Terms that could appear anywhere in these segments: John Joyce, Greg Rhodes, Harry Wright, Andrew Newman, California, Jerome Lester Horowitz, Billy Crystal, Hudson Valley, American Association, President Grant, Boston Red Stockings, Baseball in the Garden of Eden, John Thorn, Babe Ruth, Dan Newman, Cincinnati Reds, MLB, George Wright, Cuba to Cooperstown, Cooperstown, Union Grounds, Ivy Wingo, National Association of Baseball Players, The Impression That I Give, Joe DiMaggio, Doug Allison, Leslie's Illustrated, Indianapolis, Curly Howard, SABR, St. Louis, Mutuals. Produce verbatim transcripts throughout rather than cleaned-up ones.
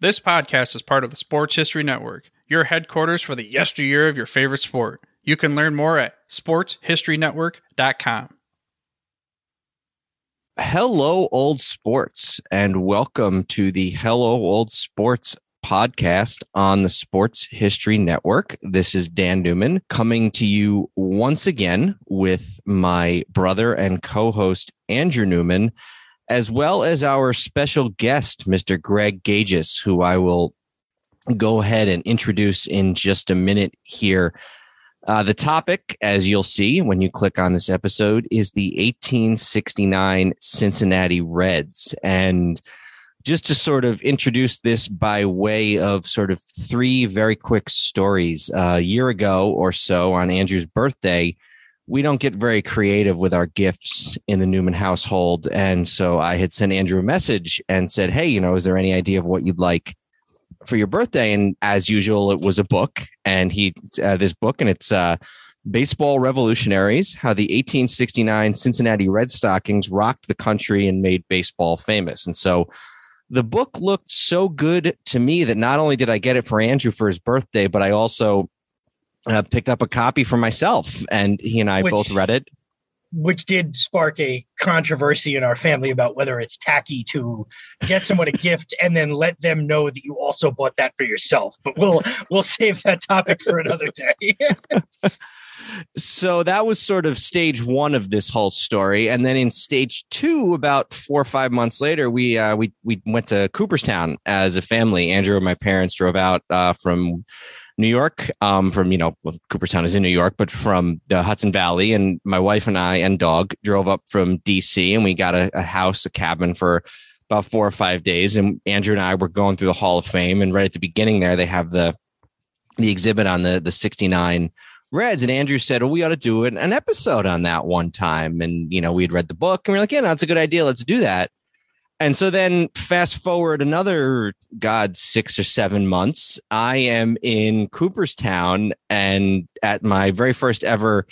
This podcast is part of the Sports History Network, your headquarters for the yesteryear of your favorite sport. You can learn more at sports history network dot com. Hello, old sports, and welcome to the Hello, Old Sports podcast on the Sports History Network. This is Dan Newman coming to you once again with my brother and co-host, Andrew Newman, as well as our special guest, Mister Greg Gages, who I will go ahead and introduce in just a minute here. Uh, the topic, as you'll see when you click on this episode, is the eighteen sixty-nine Cincinnati Reds. And just to sort of introduce this by way of sort of three very quick stories, uh, a year ago or so on Andrew's birthday, we don't get very creative with our gifts in the Newman household. And so I had sent Andrew a message and said, hey, you know, is there any idea of what you'd like for your birthday? And as usual, it was a book, and he, uh, this book, and it's uh, Baseball Revolutionaries, How the eighteen sixty-nine Cincinnati Red Stockings Rocked the Country and Made Baseball Famous. And so the book looked so good to me that not only did I get it for Andrew for his birthday, but I also Uh, picked up a copy for myself, and he and I which, both read it. Which did spark a controversy in our family about whether it's tacky to get someone a gift and then let them know that you also bought that for yourself. But we'll we'll save that topic for another day. So that was sort of stage one of this whole story. And then in stage two, about four or five months later, we uh, we we went to Cooperstown as a family. Andrew and my parents drove out uh, from New York, um, from, you know, well, Cooperstown is in New York, but from the Hudson Valley. And my wife and I and dog drove up from D C, and we got a, a house, a cabin for about four or five days. And Andrew and I were going through the Hall of Fame, and right at the beginning there, they have the the exhibit on the, the sixty-nine Reds. And Andrew said, well, we ought to do an, an episode on that one time. And, you know, we had read the book, and we we're like, yeah, no, it's a good idea. Let's do that. And so then fast forward another, God, six or seven months, I am in Cooperstown and at my very first ever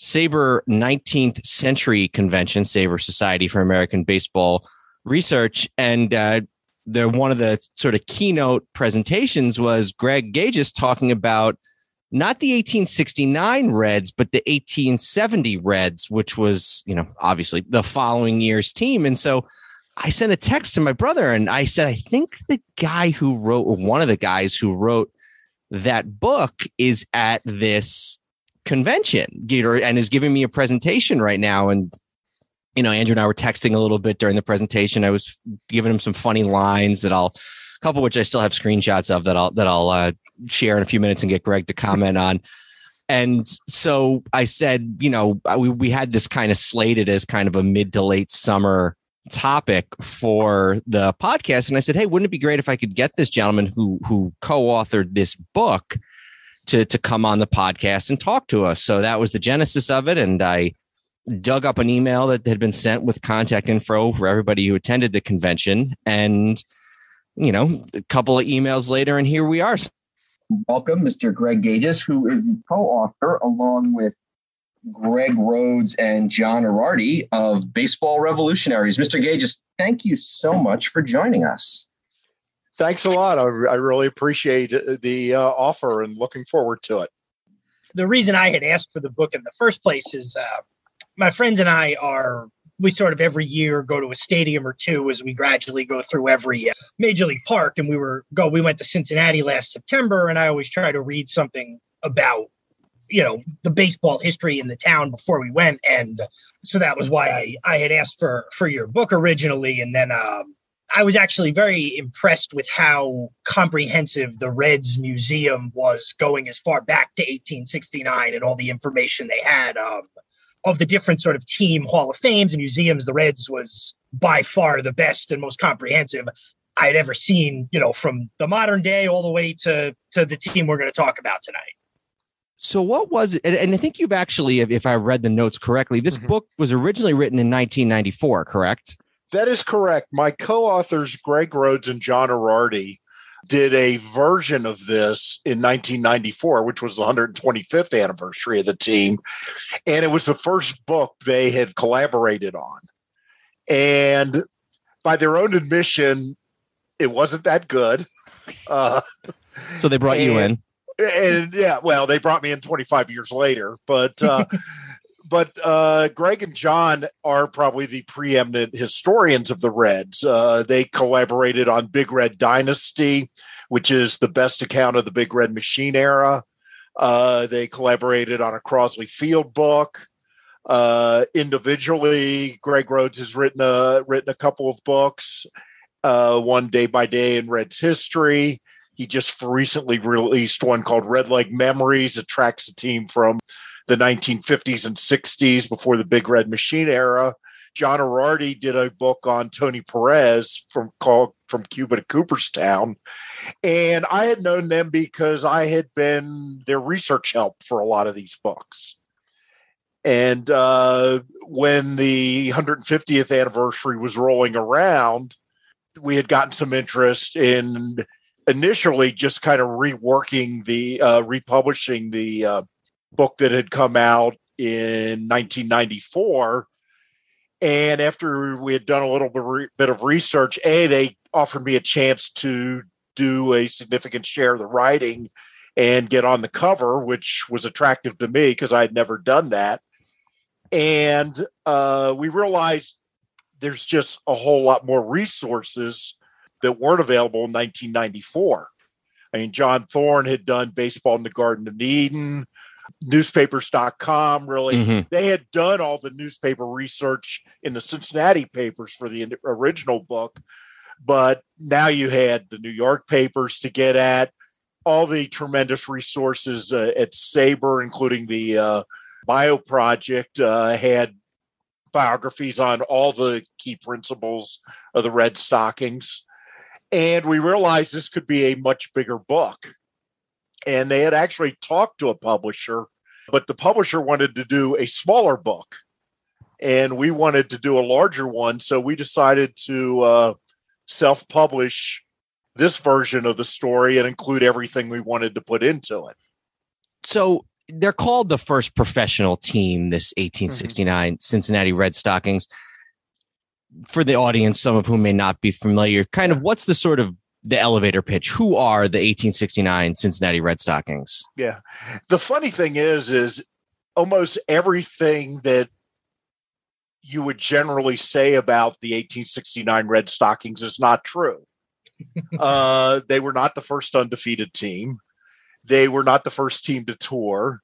S A B R nineteenth Century Convention, S A B R Society for American Baseball Research. And uh, the, one of the sort of keynote presentations was Greg Gages talking about not the eighteen sixty-nine Reds, but the eighteen seventy Reds, which was, you know, obviously the following year's team. And so I sent a text to my brother, and I said, I think the guy who wrote, or one of the guys who wrote that book, is at this convention and is giving me a presentation right now. And, you know, Andrew and I were texting a little bit during the presentation. I was giving him some funny lines that I'll, a couple of which I still have screenshots of that I'll, that I'll uh, share in a few minutes and get Greg to comment on. And so I said, you know, we, we had this kind of slated as kind of a mid to late summer topic for the podcast, and I said, hey, wouldn't it be great if I could get this gentleman who who co-authored this book to to come on the podcast and talk to us? So that was the genesis of it, and I dug up an email that had been sent with contact info for everybody who attended the convention, and, you know, a couple of emails later, and here we are. Welcome, Mister Greg Gages, who is the co-author, along with Greg Rhodes and John Erardi, of Baseball Revolutionaries. Mister Gages, thank you so much for joining us. Thanks a lot. I, I really appreciate the uh, offer and looking forward to it. The reason I had asked for the book in the first place is uh, my friends and I are, we sort of every year go to a stadium or two as we gradually go through every uh, major league park. And we were go, we went to Cincinnati last September, and I always try to read something about, you know, the baseball history in the town before we went. And so that was why I, I had asked for, for your book originally. And then um, I was actually very impressed with how comprehensive the Reds Museum was, going as far back to eighteen sixty-nine and all the information they had um, of the different sort of team Hall of Fames and museums. The Reds was by far the best and most comprehensive I'd ever seen, you know, from the modern day all the way to, to the team we're going to talk about tonight. So what was it? And I think you've actually, if I read the notes correctly, this mm-hmm. book was originally written in nineteen ninety-four, correct? That is correct. My co-authors, Greg Rhodes and John Erardi, did a version of this in nineteen ninety-four, which was the one hundred twenty-fifth anniversary of the team. And it was the first book they had collaborated on. And by their own admission, it wasn't that good. Uh, so they brought and, you in. And yeah, well, they brought me in twenty-five years later, but, uh, but uh, Greg and John are probably the preeminent historians of the Reds. Uh, they collaborated on Big Red Dynasty, which is the best account of the Big Red Machine era. Uh, they collaborated on a Crosley Field book. Uh, individually, Greg Rhodes has written a, written a couple of books, uh, one day by day in Reds history. He just recently released one called Red Leg Memories. It tracks the team from the nineteen fifties and sixties before the Big Red Machine era. John Erardi did a book on Tony Perez from called From Cuba to Cooperstown. And I had known them because I had been their research help for a lot of these books. And uh, when the one hundred fiftieth anniversary was rolling around, we had gotten some interest in initially just kind of reworking the, uh, republishing the uh, book that had come out in nineteen ninety-four. And after we had done a little bit of research, A, they offered me a chance to do a significant share of the writing and get on the cover, which was attractive to me because I had never done that. And uh, we realized there's just a whole lot more resources that weren't available in nineteen ninety-four. I mean, John Thorn had done Baseball in the Garden of Eden, newspapers dot com, really. Mm-hmm. They had done all the newspaper research in the Cincinnati papers for the original book, but now you had the New York papers to get at, all the tremendous resources uh, at S A B R, including the uh, Bio Project, uh, had biographies on all the key principles of the Red Stockings. And we realized this could be a much bigger book. And they had actually talked to a publisher, but the publisher wanted to do a smaller book. And we wanted to do a larger one. So we decided to uh, self-publish this version of the story and include everything we wanted to put into it. So they're called the first professional team, this eighteen sixty-nine mm-hmm. Cincinnati Red Stockings. For the audience, some of whom may not be familiar, kind of what's the sort of the elevator pitch? Who are the eighteen sixty-nine Cincinnati Red Stockings? Yeah. The funny thing is, is almost everything that you would generally say about the eighteen sixty-nine Red Stockings is not true. uh, they were not the first undefeated team. They were not the first team to tour.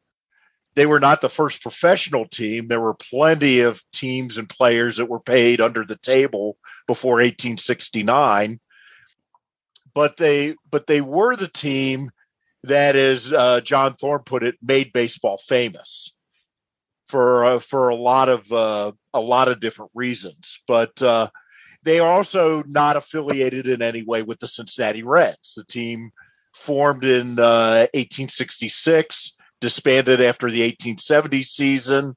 They were not the first professional team. There were plenty of teams and players that were paid under the table before eighteen sixty-nine, but they but they were the team that, as uh, John Thorn put it, made baseball famous for uh, for a lot of uh, a lot of different reasons. But uh, they are also not affiliated in any way with the Cincinnati Reds. The team formed in uh, eighteen sixty-six. Disbanded after the eighteen seventy season.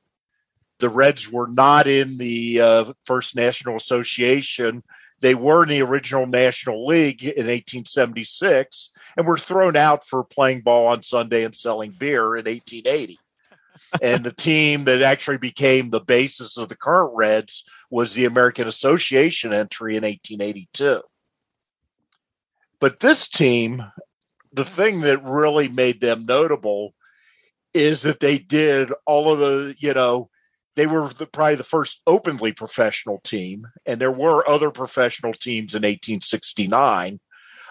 The Reds were not in the uh, first National Association. They were in the original National League in eighteen seventy-six and were thrown out for playing ball on Sunday and selling beer in eighteen eighty. And the team that actually became the basis of the current Reds was the American Association entry in eighteen eighty-two. But this team, the thing that really made them notable is that they did all of the, you know, they were the, probably the first openly professional team, and there were other professional teams in eighteen sixty-nine.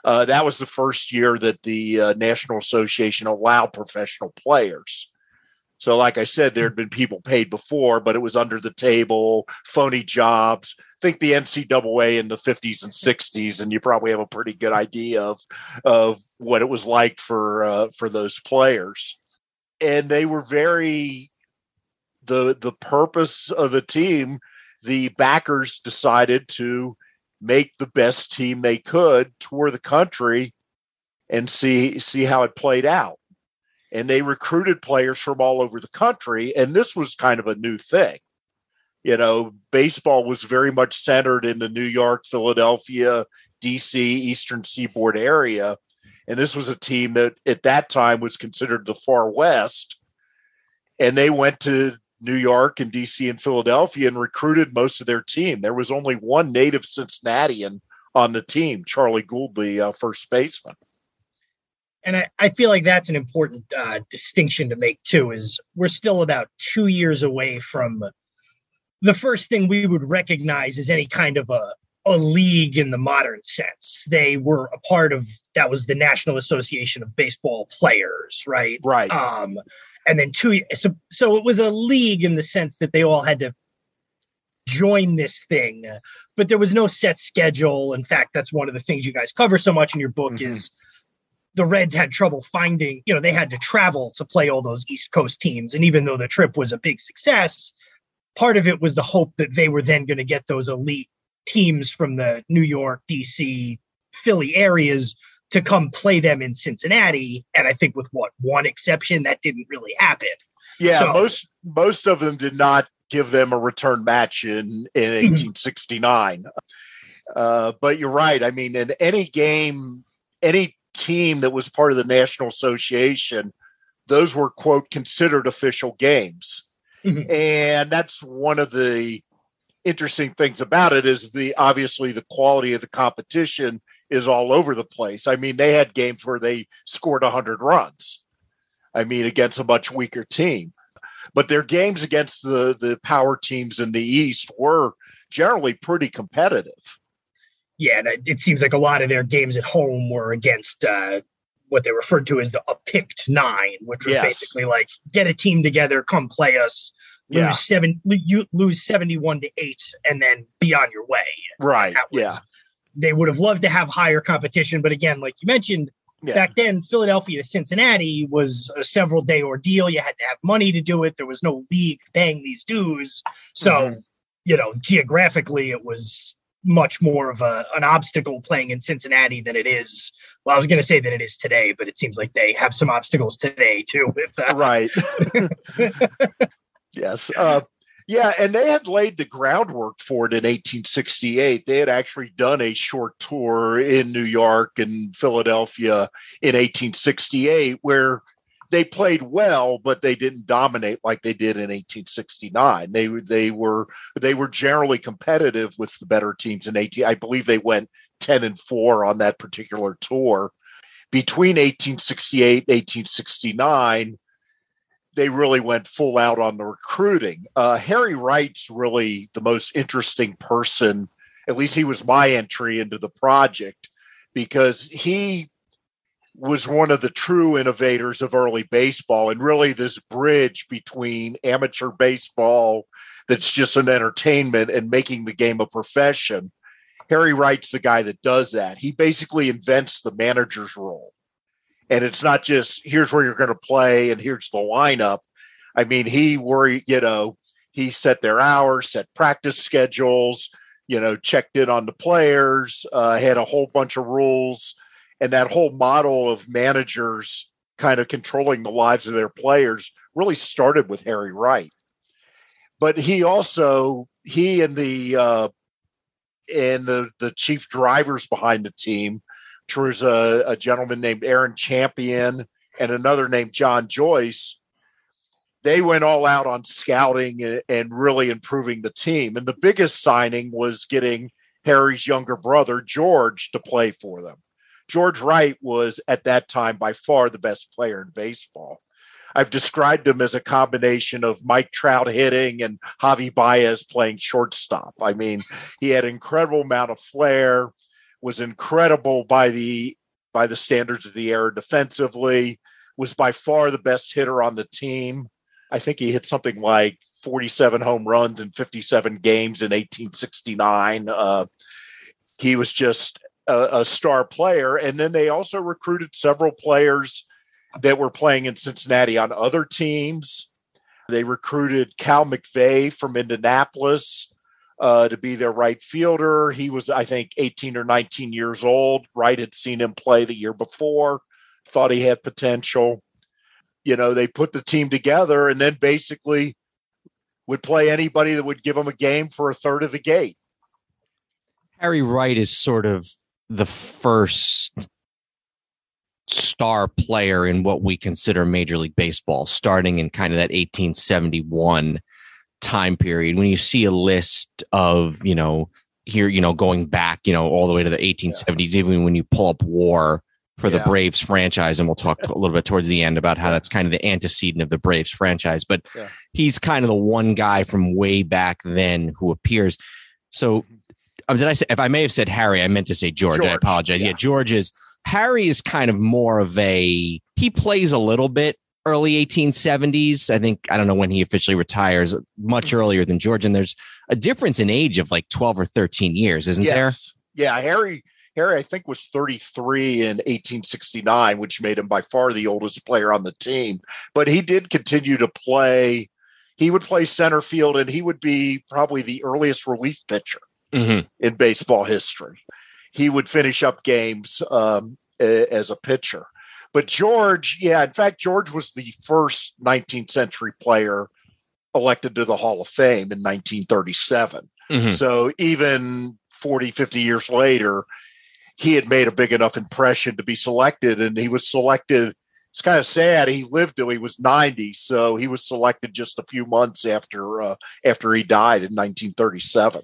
Uh, that was the first year that the uh, National Association allowed professional players. So, like I said, there had been people paid before, but it was under the table, phony jobs. Think the N C double A in the fifties and sixties, and you probably have a pretty good idea of of what it was like for uh, for those players. And they were very, the the purpose of the team, the backers decided to make the best team they could, tour the country, and see see how it played out. And they recruited players from all over the country, and this was kind of a new thing. You know, baseball was very much centered in the New York, Philadelphia, D C, Eastern Seaboard area, and this was a team that at that time was considered the Far West, and they went to New York and D C and Philadelphia and recruited most of their team. There was only one native Cincinnatian on the team, Charlie Gould, the uh, first baseman. And I, I feel like that's an important uh, distinction to make, too, is we're still about two years away from the first thing we would recognize as any kind of a, a league in the modern sense. They were a part of, that was the National Association of Baseball Players, right? Right. Um, and then two years, so, so it was a league in the sense that they all had to join this thing, but there was no set schedule. In fact, that's one of the things you guys cover so much in your book mm-hmm. is the Reds had trouble finding, you know, they had to travel to play all those East Coast teams. And even though the trip was a big success, part of it was the hope that they were then going to get those elite teams from the New York, D C, Philly areas to come play them in Cincinnati. And I think with what, one exception, that didn't really happen. Yeah. So, most, most of them did not give them a return match in, in eighteen sixty-nine. uh, but you're right. I mean, in any game, any team that was part of the National Association, those were, quote, considered official games. Mm-hmm. And that's one of the interesting things about it is the obviously the quality of the competition is all over the place. I mean, they had games where they scored one hundred runs, I mean, against a much weaker team. But their games against the, the power teams in the East were generally pretty competitive. Yeah, and it seems like a lot of their games at home were against uh, what they referred to as the a picked nine, which was yes. basically like, get a team together, come play us, lose, yeah. seven, you lose seventy-one to eight, and then be on your way. Right, was, yeah. They would have loved to have higher competition, but again, like you mentioned, yeah. back then, Philadelphia to Cincinnati was a several-day ordeal. You had to have money to do it. There was no league paying these dues. So, mm-hmm. you know, geographically, it was much more of a, an obstacle playing in Cincinnati than it is. Well, I was going to say than it is today, but it seems like they have some obstacles today too. With, uh... Right. yes. Uh, yeah. And they had laid the groundwork for it in eighteen sixty-eight. They had actually done a short tour in New York and Philadelphia in eighteen sixty-eight, where they played well, but they didn't dominate like they did in eighteen sixty-nine. They they were they were generally competitive with the better teams in eighteen. I believe they went ten and four on that particular tour. Between eighteen sixty-eight and eighteen sixty-nine, they really went full out on the recruiting. Uh, Harry Wright's really the most interesting person. At least he was my entry into the project because he was one of the true innovators of early baseball and really this bridge between amateur baseball that's just an entertainment and making the game a profession. Harry Wright's the guy that does that. He basically invents the manager's role. And it's not just here's where you're going to play and here's the lineup. I mean, he worried, you know, he set their hours, set practice schedules, you know, checked in on the players, uh, had a whole bunch of rules. And that whole model of managers kind of controlling the lives of their players really started with Harry Wright. But he also, he and the uh, and the, the chief drivers behind the team, which was a, a gentleman named Aaron Champion and another named John Joyce, they went all out on scouting and, and really improving the team. And the biggest signing was getting Harry's younger brother, George, to play for them. George Wright was, at that time, by far the best player in baseball. I've described him as a combination of Mike Trout hitting and Javi Baez playing shortstop. I mean, he had an incredible amount of flair, was incredible by the by the standards of the era defensively, was by far the best hitter on the team. I think he hit something like forty-seven home runs in fifty-seven games in eighteen sixty-nine. Uh, he was just A, a star player. And then they also recruited several players that were playing in Cincinnati on other teams. They recruited Cal McVey from Indianapolis, uh, to be their right fielder. He was, I think, eighteen or nineteen years old. Wright had seen him play the year before, thought he had potential. You know, they put the team together and then basically would play anybody that would give them a game for a third of the gate. Harry Wright is sort of the first star player in what we consider Major League Baseball, starting in kind of that eighteen seventy-one time period. When you see a list of, you know, here, you know, going back, you know, all the way to the eighteen seventies, yeah. even when you pull up WAR for yeah. the Braves franchise, and we'll talk a little bit towards the end about how that's kind of the antecedent of the Braves franchise. But yeah. he's kind of the one guy from way back then who appears. So did I say, if I may have said Harry, I meant to say George. George. I apologize. Yeah. yeah, George is, Harry is kind of more of a, he plays a little bit early eighteen seventies. I think, I don't know when he officially retires, much mm-hmm. earlier than George. And there's a difference in age of like twelve or thirteen years, isn't yes. there? Yeah, Harry... Harry, I think, was thirty-three in eighteen sixty-nine, which made him by far the oldest player on the team. But he did continue to play. He would play center field, and he would be probably the earliest relief pitcher mm-hmm. in baseball history. He would finish up games um, as a pitcher. But George, yeah, in fact, George was the first nineteenth century player elected to the Hall of Fame in nineteen thirty-seven. Mm-hmm. So even forty, fifty years later, he had made a big enough impression to be selected, and he was selected. It's kind of sad. He lived till he was ninety. So he was selected just a few months after, uh, after he died in nineteen thirty-seven.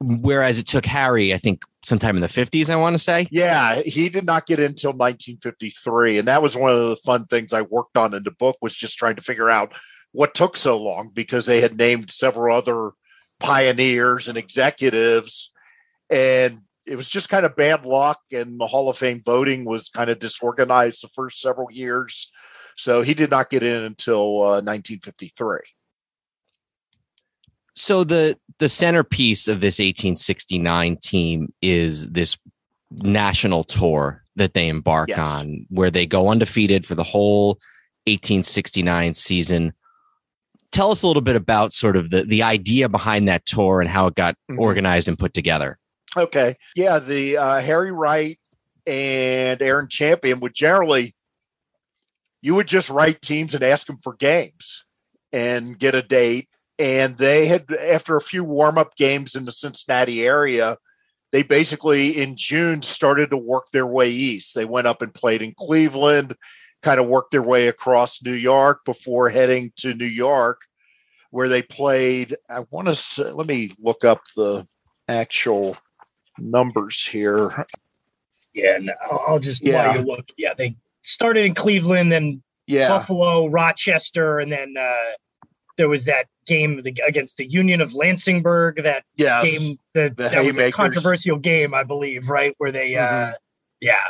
Whereas it took Harry, I think sometime in the fifties, I want to say. Yeah. He did not get in until nineteen fifty-three. And that was one of the fun things I worked on in the book, was just trying to figure out what took so long, because they had named several other pioneers and executives, and it was just kind of bad luck, and the Hall of Fame voting was kind of disorganized the first several years. So he did not get in until uh, nineteen fifty-three. So the, the centerpiece of this eighteen sixty-nine team is this national tour that they embark yes. on, where they go undefeated for the whole eighteen sixty-nine season. Tell us a little bit about sort of the, the idea behind that tour and how it got mm-hmm. organized and put together. Okay. Yeah. The uh, Harry Wright and Aaron Champion would generally, you would just write teams and ask them for games and get a date. And they had, after a few warm-up games in the Cincinnati area, they basically in June started to work their way east. They went up and played in Cleveland, kind of worked their way across New York before heading to New York, where they played. I want to, let me look up the actual numbers here. Yeah, and no, I'll just yeah. you look. Yeah, they started in Cleveland, then yeah. Buffalo, Rochester, and then uh, there was that game against the Union of Lansingburg. That yes. game, the, the that was a controversial game, I believe, right? Where they, mm-hmm. uh, yeah,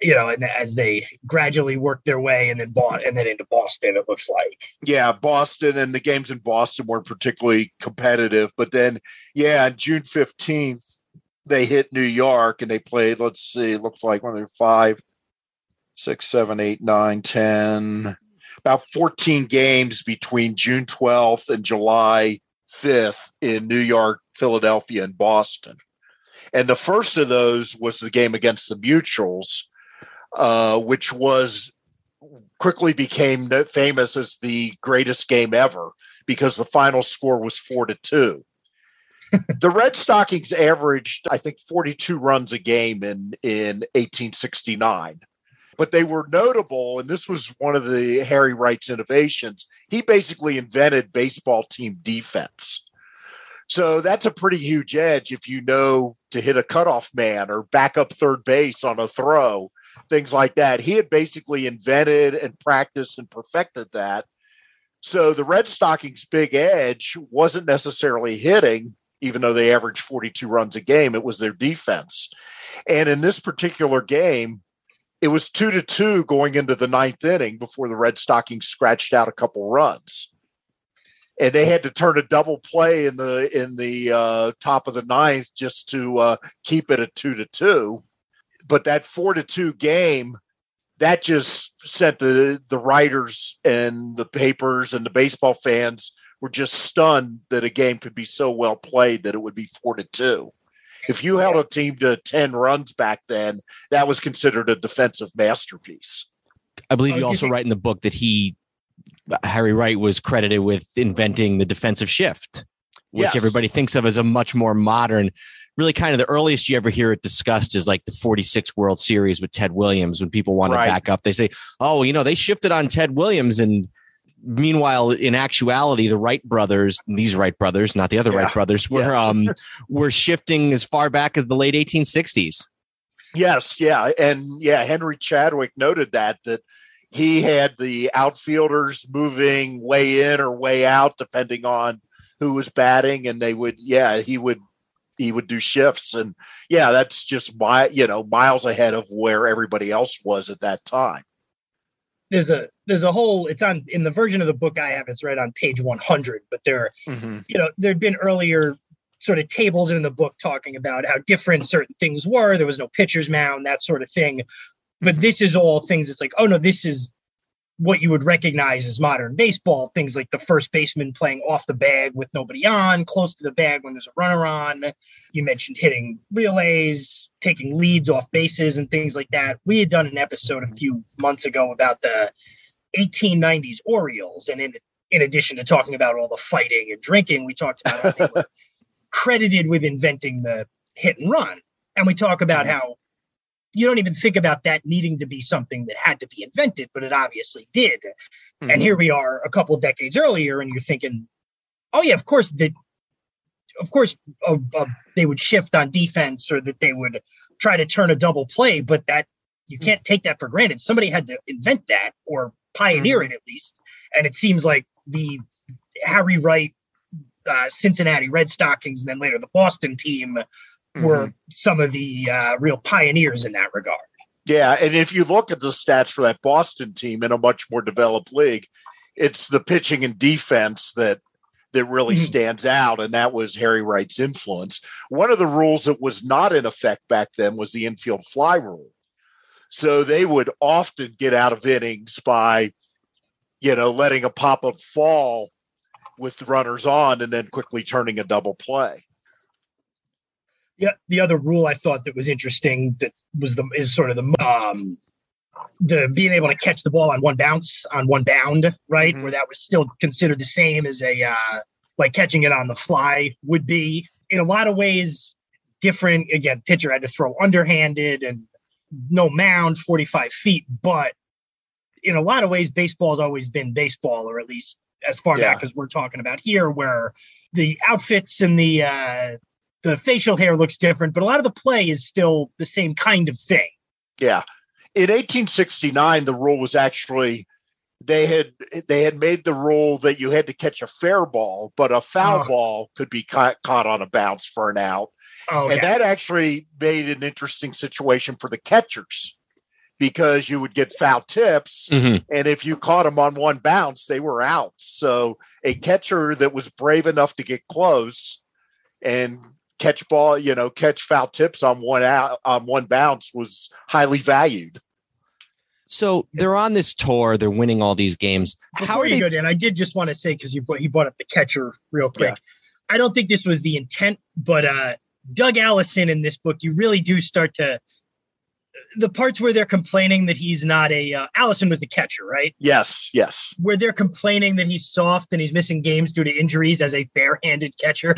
you know, and as they gradually worked their way, and then bought, and then into Boston, it looks like. Yeah, Boston, and the games in Boston weren't particularly competitive. But then, yeah, June fifteenth. They hit New York, and they played, let's see, looks like one of their five, six, seven, eight, nine, ten, about fourteen games between June twelfth and July fifth in New York, Philadelphia, and Boston. And the first of those was the game against the Mutuals, uh, which was quickly became famous as the greatest game ever, because the final score was four to two. The Red Stockings averaged, I think, forty-two runs a game in, in eighteen sixty-nine, but they were notable. And this was one of the Harry Wright's innovations. He basically invented baseball team defense. So that's a pretty huge edge. If you know to hit a cutoff man or back up third base on a throw, things like that, he had basically invented and practiced and perfected that. So the Red Stockings' big edge wasn't necessarily hitting, even though they averaged forty-two runs a game. It was their defense. And in this particular game, it was two to two going into the ninth inning before the Red Stockings scratched out a couple runs. And they had to turn a double play in the in the uh, top of the ninth just to uh, keep it at two to two. But that four to two game, that just sent the, the writers and the papers and the baseball fans were just stunned that a game could be so well played that it would be four to two. If you held a team to ten runs back then, that was considered a defensive masterpiece. I believe you also write in the book that he, Harry Wright, was credited with inventing the defensive shift, which yes. everybody thinks of as a much more modern, really kind of the earliest you ever hear it discussed is like the forty-six World Series with Ted Williams. When people want right. to back up, they say, oh, you know, they shifted on Ted Williams. And meanwhile, in actuality, the Wright brothers, these Wright brothers, not the other yeah. Wright brothers, were yes. um, were shifting as far back as the late eighteen sixties. Yes. Yeah. And yeah, Henry Chadwick noted that, that he had the outfielders moving way in or way out, depending on who was batting. And they would, yeah, he would, he would do shifts. And yeah, that's just my, you know, miles ahead of where everybody else was at that time. There's a, there's a whole, it's on, in the version of the book I have, it's right on page one hundred, but there, mm-hmm. you know, there'd been earlier sort of tables in the book talking about how different certain things were. There was no pitcher's mound, that sort of thing. But this is all things it's like, oh, no, this is what you would recognize as modern baseball. Things like the first baseman playing off the bag with nobody on, close to the bag when there's a runner on. You mentioned hitting relays, taking leads off bases and things like that. We had done an episode a few months ago about the eighteen nineties Orioles. And in, in addition to talking about all the fighting and drinking, we talked about how they were credited with inventing the hit and run. And we talk about how you don't even think about that needing to be something that had to be invented, but it obviously did. Mm-hmm. And here we are a couple decades earlier, and you're thinking, oh yeah, of course, the, of course uh, uh, they would shift on defense, or that they would try to turn a double play, but that you can't take that for granted. Somebody had to invent that or pioneer mm-hmm. it at least. And it seems like the Harry Wright, uh, Cincinnati Red Stockings, and then later the Boston team were mm-hmm. some of the uh, real pioneers in that regard. Yeah, and if you look at the stats for that Boston team in a much more developed league, it's the pitching and defense that that really mm-hmm. stands out, and that was Harry Wright's influence. One of the rules that was not in effect back then was the infield fly rule. So they would often get out of innings by, you know, letting a pop-up fall with runners on and then quickly turning a double play. Yeah, the other rule I thought that was interesting that was the is sort of the um, the being able to catch the ball on one bounce on one bound, right? Mm-hmm. Where that was still considered the same as a uh, like catching it on the fly would be. In a lot of ways different. Again, pitcher had to throw underhanded and no mound, forty-five feet. But in a lot of ways, baseball's always been baseball, or at least as far yeah. back as we're talking about here, where the outfits and the uh, the facial hair looks different, but a lot of the play is still the same kind of thing. Yeah. In eighteen sixty-nine, the rule was actually, they had they had made the rule that you had to catch a fair ball, but a foul oh. ball could be ca- caught on a bounce for an out. Oh, and yeah. that actually made an interesting situation for the catchers, because you would get foul tips, mm-hmm. and if you caught them on one bounce, they were out. So a catcher that was brave enough to get close and catch ball, you know, catch foul tips on one out on one bounce was highly valued. So they're on this tour. They're winning all these games. Before How are you they... go, Dan, I did just want to say, because you brought, you brought up the catcher real quick. Yeah. I don't think this was the intent, but uh, Doug Allison in this book, you really do start to the parts where they're complaining that he's not a uh, Allison was the catcher, right? Yes. Yes. Where they're complaining that he's soft and he's missing games due to injuries as a barehanded catcher.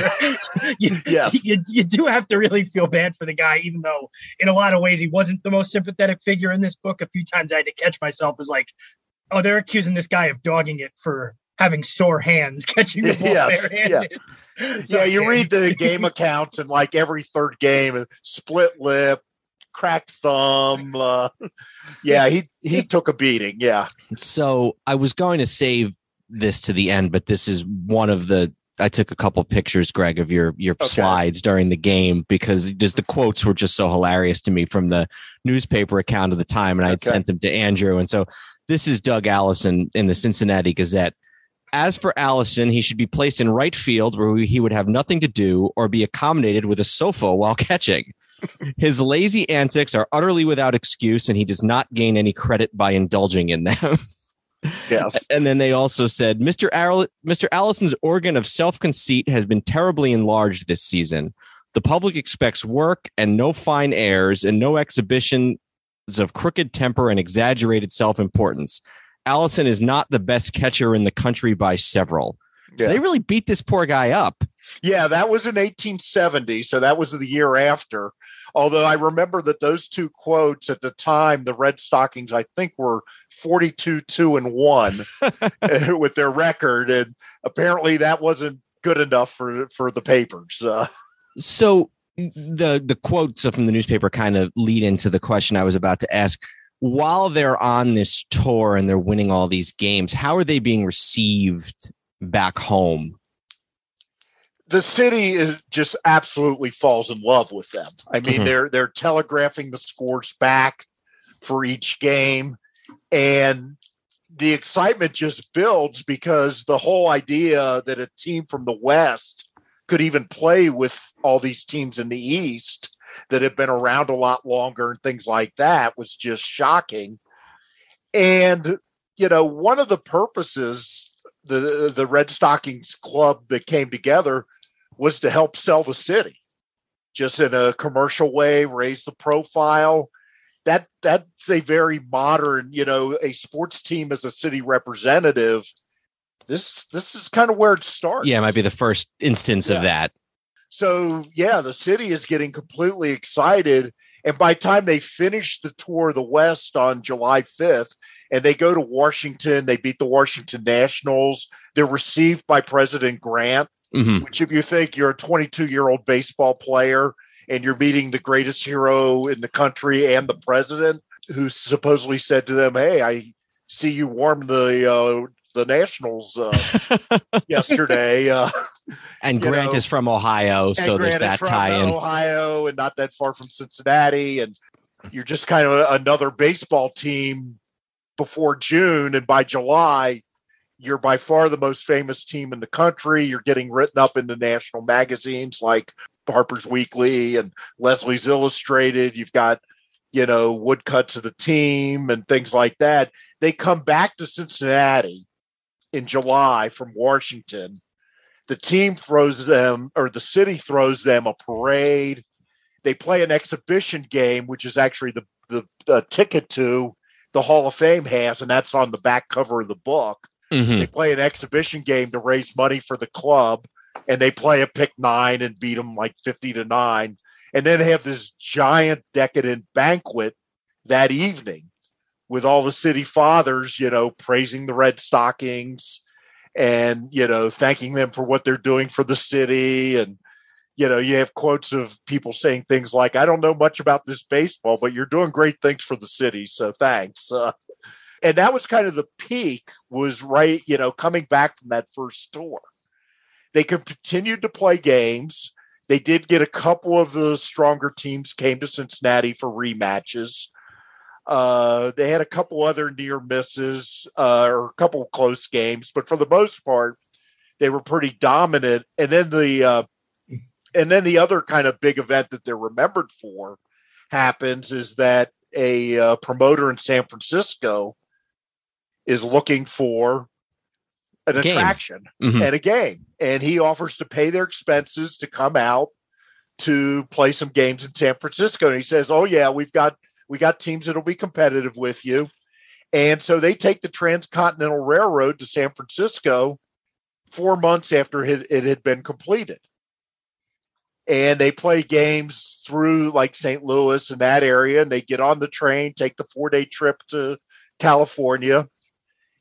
you, yes. you, you do have to really feel bad for the guy, even though in a lot of ways he wasn't the most sympathetic figure in this book. A few times I had to catch myself as like, oh, they're accusing this guy of dogging it for having sore hands, catching the ball yes, barehanded. Yeah. So, yeah. You man. read the game accounts, and like every third game, split lip, cracked thumb. Uh, yeah, he, he took a beating. Yeah. So I was going to save this to the end, but this is one of the, I took a couple pictures, Greg, of your, your okay. slides during the game, because just the quotes were just so hilarious to me from the newspaper account of the time. And I had okay. sent them to Andrew. And so this is Doug Allison in the Cincinnati Gazette. As for Allison, he should be placed in right field where he would have nothing to do or be accommodated with a sofa while catching. His lazy antics are utterly without excuse, and he does not gain any credit by indulging in them. Yes. And then they also said, Mister Ar- Mister Allison's organ of self-conceit has been terribly enlarged this season. The public expects work and no fine airs and no exhibitions of crooked temper and exaggerated self-importance. Allison is not the best catcher in the country by several. Yeah. So they really beat this poor guy up. Yeah, that was in eighteen seventy. So that was the year after. Although I remember that those two quotes at the time, the Red Stockings, I think, were forty-two, two and one with their record. And apparently that wasn't good enough for, for the papers. Uh, so the, the quotes from the newspaper kind of lead into the question I was about to ask. While they're on this tour and they're winning all these games, how are they being received back home? The city is just absolutely falls in love with them. I mean, mm-hmm. they're they're telegraphing the scores back for each game, and the excitement just builds because the whole idea that a team from the West could even play with all these teams in the East that have been around a lot longer and things like that was just shocking. And, you know, one of the purposes the the Red Stockings club that came together was to help sell the city, just in a commercial way, raise the profile. That that's a very modern, you know, a sports team as a city representative. This this is kind of where it starts. Yeah, it might be the first instance yeah. of that. So yeah, the city is getting completely excited, and by the time they finish the tour of the West on July fifth, and they go to Washington, they beat the Washington Nationals. They're received by President Grant, mm-hmm. which if you think you're a twenty-two-year-old baseball player and you're meeting the greatest hero in the country and the president, who supposedly said to them, hey, I see you warmed the uh, the Nationals uh, yesterday. Uh, and Grant know. is from Ohio, so Grant there's that tie-in. Ohio and not that far from Cincinnati. And you're just kind of another baseball team before June, and by July, you're by far the most famous team in the country. You're getting written up in the national magazines like Harper's Weekly and Leslie's Illustrated. You've got, you know, woodcuts of the team and things like that. They come back to Cincinnati in July from Washington. The team throws them, or the city throws them, a parade. They play an exhibition game, which is actually the, the, the ticket to the Hall of Fame has, and that's on the back cover of the book. Mm-hmm. They play an exhibition game to raise money for the club, and they play a pick nine and beat them like fifty to nine. And then they have this giant decadent banquet that evening with all the city fathers, you know, praising the Red Stockings and, you know, thanking them for what they're doing for the city. And, you know, you have quotes of people saying things like, I don't know much about this baseball, but you're doing great things for the city, so thanks. Uh, and that was kind of the peak, was right, you know, coming back from that first tour. They continued to play games. They did get a couple of the stronger teams came to Cincinnati for rematches. Uh, they had a couple other near misses uh, or a couple close games, but for the most part, they were pretty dominant. And then the, uh, And then the other kind of big event that they're remembered for happens is that a uh, promoter in San Francisco is looking for an game. attraction mm-hmm. and a game. And he offers to pay their expenses to come out to play some games in San Francisco. And he says, oh yeah, we've got, we got teams that'll be competitive with you. And so they take the Transcontinental Railroad to San Francisco four months after it, it had been completed. And they play games through like Saint Louis and that area. And they get on the train, take the four day trip to California,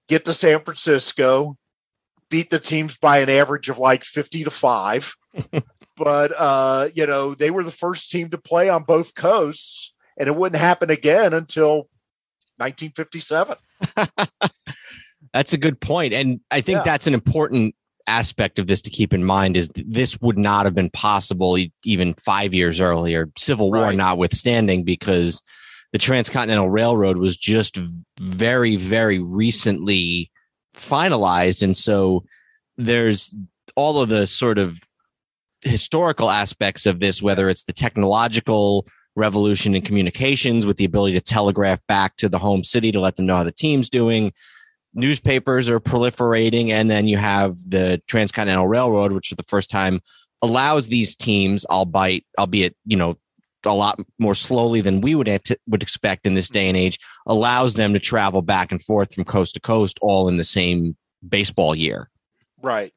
get to San Francisco, beat the teams by an average of like fifty to five. But, uh, you know, they were the first team to play on both coasts, and it wouldn't happen again until nineteen fifty-seven. That's a good point. And I think yeah. that's an important aspect of this to keep in mind, is this would not have been possible even five years earlier, Civil War right. notwithstanding, because the Transcontinental Railroad was just very, very recently finalized. And so there's all of the sort of historical aspects of this, whether it's the technological revolution in communications with the ability to telegraph back to the home city to let them know how the team's doing, newspapers are proliferating. And then you have the Transcontinental Railroad, which for the first time allows these teams, albeit, albeit, you know, a lot more slowly than we would at- would expect in this day and age, allows them to travel back and forth from coast to coast, all in the same baseball year. Right.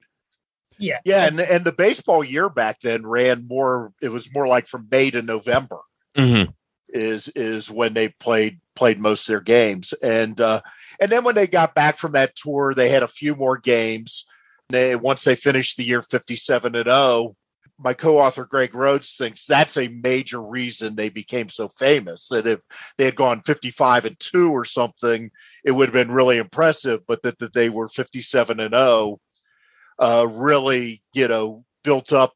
Yeah. Yeah. And, and the baseball year back then ran more, it was more like from May to November mm-hmm. is, is when they played, played most of their games. And, uh, and then when they got back from that tour, they had a few more games. They, once they finished the year fifty-seven and oh, my co-author Greg Rhodes thinks that's a major reason they became so famous, that if they had gone fifty-five and two or something, it would have been really impressive, but that, that they were fifty-seven and oh uh, really, you know, built up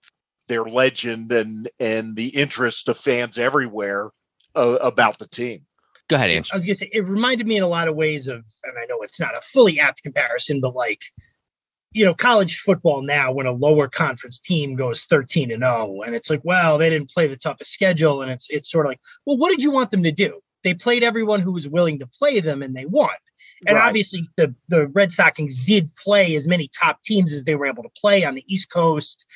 their legend and, and the interest of fans everywhere uh, about the team. Go ahead, Andrew. I was going to say, it reminded me in a lot of ways of, and I know it's not a fully apt comparison, but like, you know, college football now, when a lower conference team goes thirteen and oh, and it's like, well, they didn't play the toughest schedule. And it's, it's sort of like, well, what did you want them to do? They played everyone who was willing to play them and they won. And right. obviously the, the Red Stockings did play as many top teams as they were able to play on the East Coast.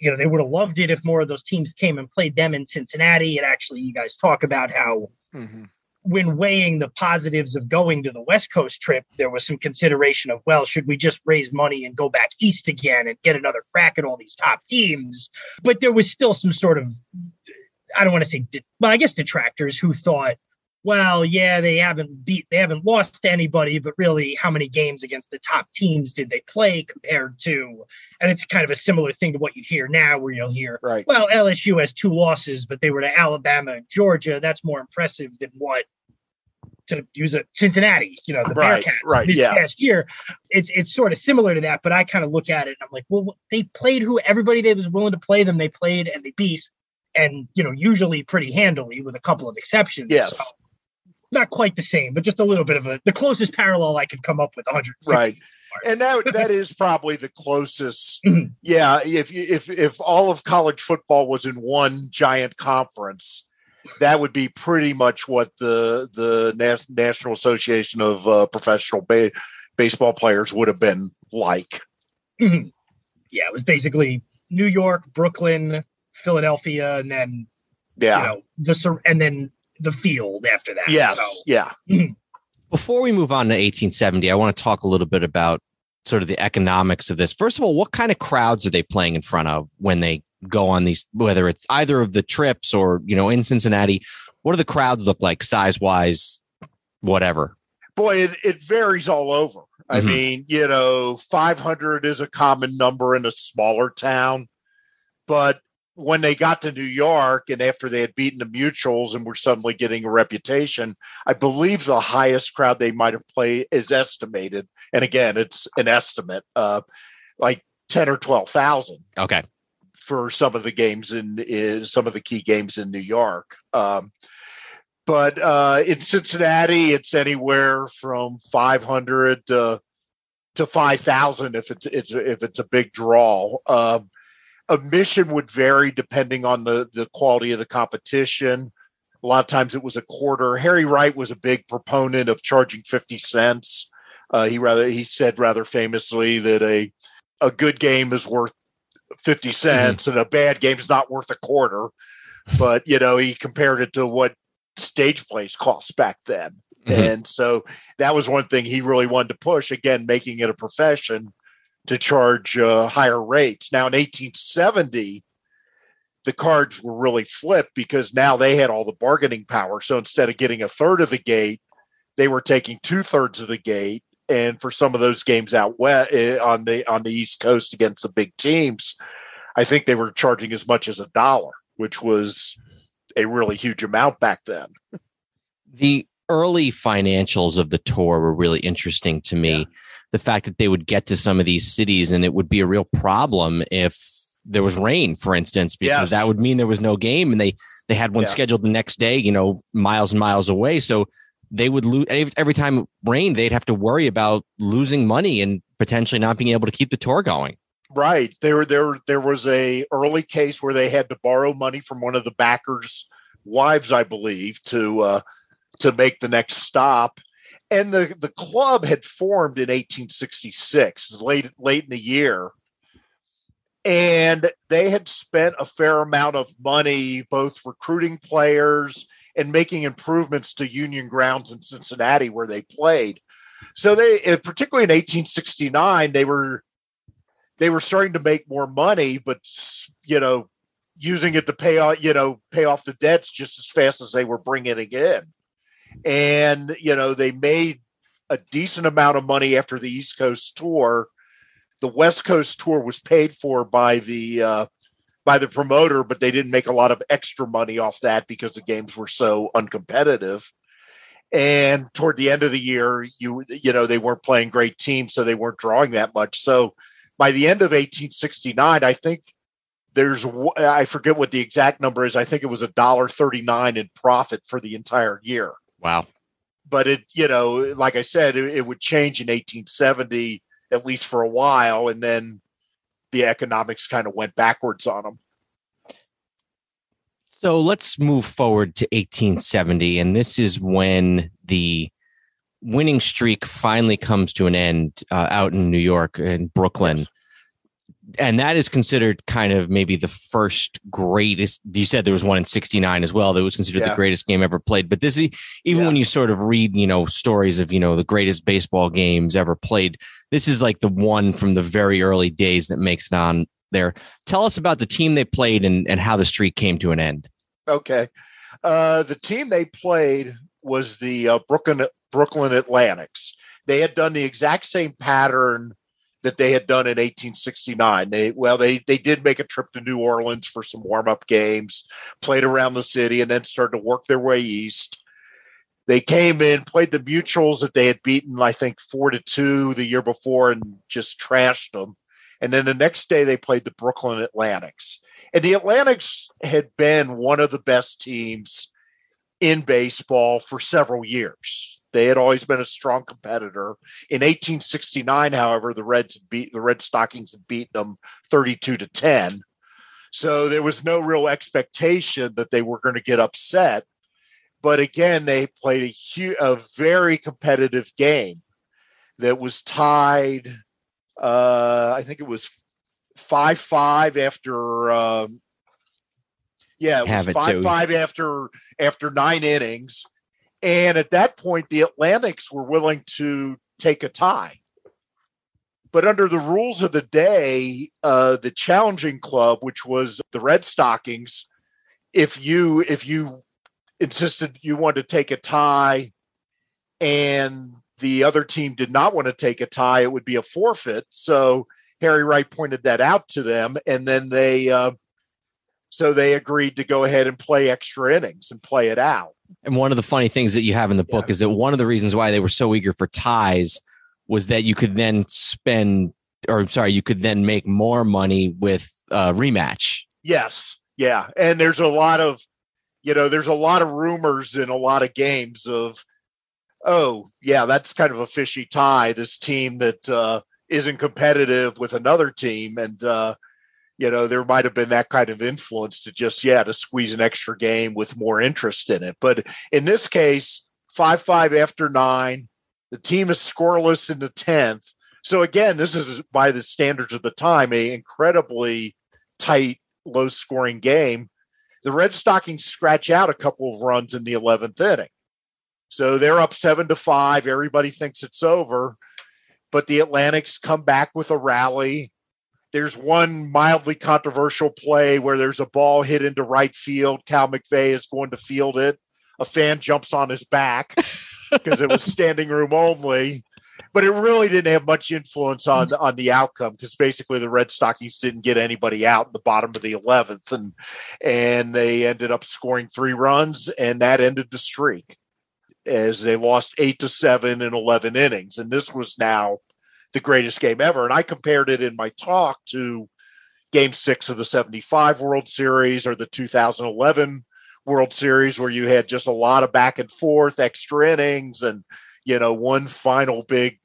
You know, they would have loved it if more of those teams came and played them in Cincinnati. And actually, you guys talk about how mm-hmm. when weighing the positives of going to the West Coast trip, there was some consideration of, well, should we just raise money and go back east again and get another crack at all these top teams? But there was still some sort of, I don't want to say, well, I guess detractors who thought, well, yeah, they haven't beat, they haven't lost to anybody, but really how many games against the top teams did they play compared to, and it's kind of a similar thing to what you hear now where you'll hear, right. well, L S U has two losses, but they were to Alabama and Georgia. That's more impressive than what, to use a Cincinnati, you know, the right, Bearcats right, this yeah. past year. It's, it's sort of similar to that, but I kind of look at it and I'm like, well, they played who everybody that was willing to play them, they played and they beat, and, you know, usually pretty handily with a couple of exceptions. Yes. So, not quite the same, but just a little bit of a, the closest parallel I could come up with. one hundred fifty Right. And that that is probably the closest. Mm-hmm. Yeah. If, if, if all of college football was in one giant conference, that would be pretty much what the, the Nas- National Association of uh, Professional ba- Baseball Players would have been like. Mm-hmm. Yeah. It was basically New York, Brooklyn, Philadelphia, and then, yeah, you know, the sur- and then, the field after that. Yes. So. Yeah. Before we move on to eighteen seventy, I want to talk a little bit about sort of the economics of this. First of all, what kind of crowds are they playing in front of when they go on these, whether it's either of the trips or, you know, in Cincinnati, what do the crowds look like size wise, whatever? Boy, it, it varies all over. I mm-hmm. mean, you know, five hundred is a common number in a smaller town, but when they got to New York and after they had beaten the Mutuals and were suddenly getting a reputation, I believe the highest crowd they might have played is estimated. And again, it's an estimate uh, like ten or twelve thousand. Okay. For some of the games in, in some of the key games in New York. Um, but uh, in Cincinnati, it's anywhere from five hundred to, to five thousand if it's, it's, if it's a big draw. Uh, Admission would vary depending on the, the quality of the competition. A lot of times it was a quarter. Harry Wright was a big proponent of charging fifty cents. Uh, he rather he said rather famously that a a good game is worth fifty cents mm-hmm. and a bad game is not worth a quarter. But, you know, he compared it to what stage plays cost back then. Mm-hmm. And so that was one thing he really wanted to push, again, making it a profession to charge uh, higher rates. Now in eighteen seventy, the cards were really flipped because now they had all the bargaining power. So instead of getting a third of the gate, they were taking two thirds of the gate. And for some of those games out west on the, on the East Coast against the big teams, I think they were charging as much as a dollar, which was a really huge amount back then. The early financials of the tour were really interesting to me. Yeah. The fact that they would get to some of these cities and it would be a real problem if there was rain, for instance, because yes. that would mean there was no game. And they, they had one yeah. scheduled the next day, you know, miles and miles away. So they would lose every time it rained. They'd have to worry about losing money and potentially not being able to keep the tour going. Right. There, there, there was a early case where they had to borrow money from one of the backers' wives, I believe, to, uh, to make the next stop. And the, the club had formed in eighteen sixty-six, late late in the year. And they had spent a fair amount of money, both recruiting players and making improvements to Union Grounds in Cincinnati where they played. So they, particularly in eighteen sixty-nine, they were they were starting to make more money, but, you know, using it to pay off, you know, pay off the debts just as fast as they were bringing it in. And, you know, they made a decent amount of money after the East Coast tour. The West Coast tour was paid for by the uh, by the promoter, but they didn't make a lot of extra money off that because the games were so uncompetitive. And toward the end of the year, you you know, they weren't playing great teams, so they weren't drawing that much. So by the end of eighteen sixty-nine, I think there's, I forget what the exact number is. I think it was one dollar and thirty-nine cents in profit for the entire year. Wow. But it, you know, like I said, it, it would change in eighteen seventy, at least for a while. And then the economics kind of went backwards on them. So let's move forward to eighteen seventy. And this is when the winning streak finally comes to an end uh, out in New York and Brooklyn. Yes. And that is considered kind of maybe the first greatest. You said there was one in sixty-nine as well that was considered yeah. the greatest game ever played. But this, even yeah. when you sort of read, you know, stories of, you know, the greatest baseball games ever played, this is like the one from the very early days that makes it on there. Tell us about the team they played and, and how the streak came to an end. Okay. Uh, the team they played was the uh, Brooklyn, Brooklyn Atlantics. They had done the exact same pattern that they had done in eighteen sixty-nine. They, well, they, they did make a trip to New Orleans for some warm-up games, played around the city, and then started to work their way east. They came in, played the Mutuals that they had beaten, I think, four to two the year before and just trashed them. And then the next day they played the Brooklyn Atlantics. And the Atlantics had been one of the best teams in baseball for several years. They had always been a strong competitor. In eighteen sixty-nine, however, the Reds had beat the Red Stockings had beaten them thirty-two to ten. So there was no real expectation that they were going to get upset. But again, they played a, hu- a very competitive game that was tied. Uh, I think it was five five after. Um, yeah, it Have was five five after after nine innings. And at that point, the Atlantics were willing to take a tie. But under the rules of the day, uh, the challenging club, which was the Red Stockings, if you if you insisted you wanted to take a tie and the other team did not want to take a tie, it would be a forfeit. So Harry Wright pointed that out to them. And then they uh, so they agreed to go ahead and play extra innings and play it out. And one of the funny things that you have in the book yeah. is that one of the reasons why they were so eager for ties was that you could then spend, or I'm sorry, you could then make more money with a rematch. Yes. Yeah. And there's a lot of, you know, there's a lot of rumors in a lot of games of, oh yeah, that's kind of a fishy tie. This team that uh, isn't competitive with another team. And, uh, you know, there might have been that kind of influence to just, yeah, to squeeze an extra game with more interest in it. But in this case, five five after nine, the team is scoreless in the tenth. So again, this is, by the standards of the time, an incredibly tight, low-scoring game. The Red Stockings scratch out a couple of runs in the eleventh inning. So they're up seven to five. Everybody thinks it's over. But the Atlantics come back with a rally. There's one mildly controversial play where there's a ball hit into right field. Cal McVey is going to field it. A fan jumps on his back because it was standing room only. But it really didn't have much influence on, on the outcome because basically the Red Stockings didn't get anybody out in the bottom of the eleventh. And, and they ended up scoring three runs, and that ended the streak as they lost eight to seven in eleven innings. And this was now the greatest game ever. And I compared it in my talk to game six of the seventy-five World Series or the two thousand eleven World Series, where you had just a lot of back and forth, extra innings, and, you know, one final big,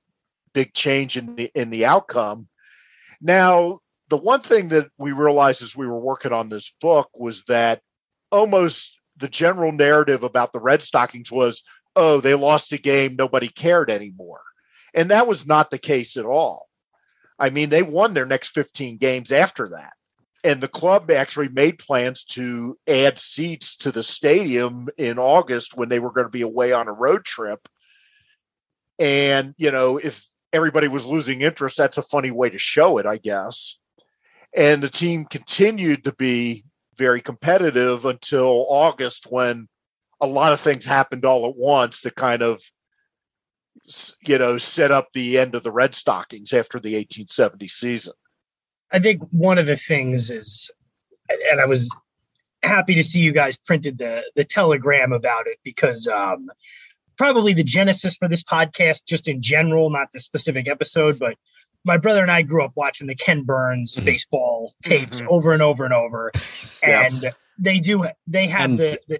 big change in the, in the outcome. Now, the one thing that we realized as we were working on this book was that almost the general narrative about the Red Stockings was, oh, they lost a game, nobody cared anymore. And that was not the case at all. I mean, they won their next fifteen games after that. And the club actually made plans to add seats to the stadium in August when they were going to be away on a road trip. And, you know, if everybody was losing interest, that's a funny way to show it, I guess. And the team continued to be very competitive until August, when a lot of things happened all at once that kind of, you know, set up the end of the Red Stockings after the eighteen seventy season. I think one of the things is, and I was happy to see you guys printed the the telegram about it, because um, probably the genesis for this podcast, just in general, not the specific episode, but my brother and I grew up watching the Ken Burns mm-hmm. baseball tapes mm-hmm. over and over and over. Yeah. And they do, they have and the, the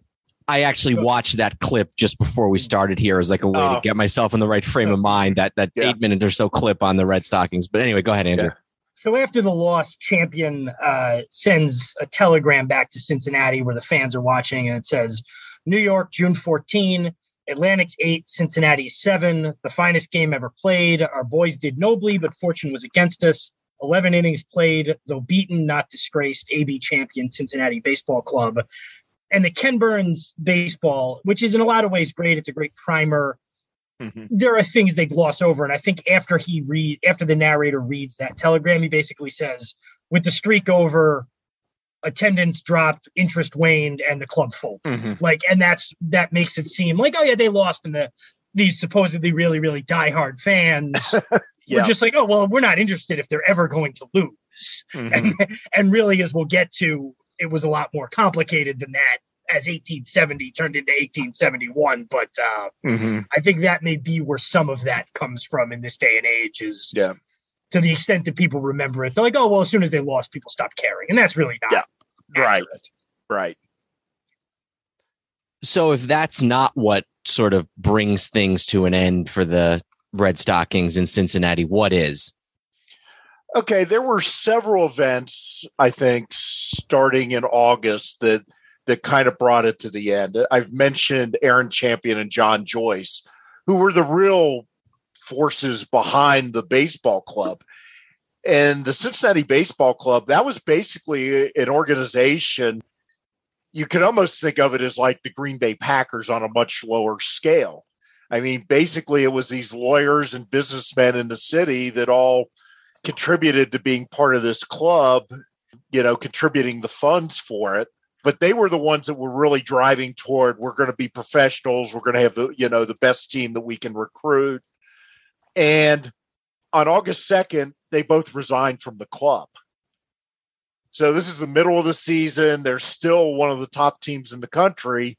I actually watched that clip just before we started here as like a way oh. to get myself in the right frame of mind, that that yeah. eight minute or so clip on the Red Stockings. But anyway, go ahead, Andrew. Yeah. So after the loss, Champion uh, sends a telegram back to Cincinnati where the fans are watching, and it says, New York, June fourteenth, Atlantic's eight, Cincinnati's seven, the finest game ever played. Our boys did nobly, but fortune was against us. eleven innings played, though beaten, not disgraced. A B Champion, Cincinnati Baseball Club. And the Ken Burns baseball, which is in a lot of ways great. It's a great primer. Mm-hmm. There are things they gloss over. And I think after he read, after the narrator reads that telegram, he basically says, with the streak over, attendance dropped, interest waned, and the club folded. Mm-hmm. Like, and that's, that makes it seem like, oh yeah, they lost, and the, these supposedly really, really diehard fans yeah. were just like, oh, well, we're not interested if they're ever going to lose. Mm-hmm. And, and really, as we'll get to, it was a lot more complicated than that, as eighteen seventy turned into eighteen seventy-one. But uh, mm-hmm. I think that may be where some of that comes from in this day and age, is yeah. to the extent that people remember it. They're like, oh, well, as soon as they lost, people stopped caring. And that's really not yeah. right. Right. So if that's not what sort of brings things to an end for the Red Stockings in Cincinnati, what is? Okay, there were several events, I think, starting in August that that kind of brought it to the end. I've mentioned Aaron Champion and John Joyce, who were the real forces behind the baseball club. And the Cincinnati Baseball Club, that was basically an organization, you could almost think of it as like the Green Bay Packers on a much lower scale. I mean, basically it was these lawyers and businessmen in the city that all contributed to being part of this club, you know, contributing the funds for it. But they were the ones that were really driving toward, we're going to be professionals, we're going to have the, you know, the best team that we can recruit. And on August second, they both resigned from the club. So this is the middle of the season. They're still one of the top teams in the country,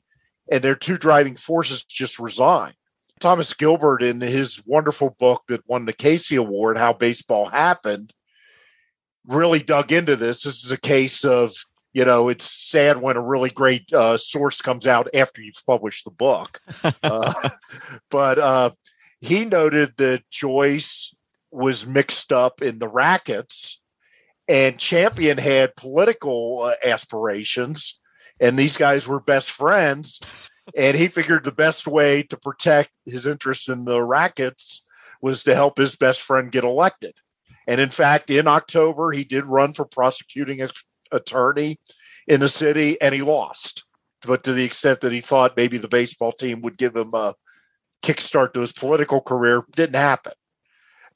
and their two driving forces just resigned. Thomas Gilbert, in his wonderful book that won the Casey Award, How Baseball Happened, really dug into this. This is a case of, you know, it's sad when a really great uh, source comes out after you've published the book. Uh, but uh, he noted that Joyce was mixed up in the rackets, and Champion had political uh, aspirations, and these guys were best friends. And he figured the best way to protect his interest in the rackets was to help his best friend get elected. And in fact, in October, he did run for prosecuting attorney in the city, and he lost. But to the extent that he thought maybe the baseball team would give him a kickstart to his political career, didn't happen.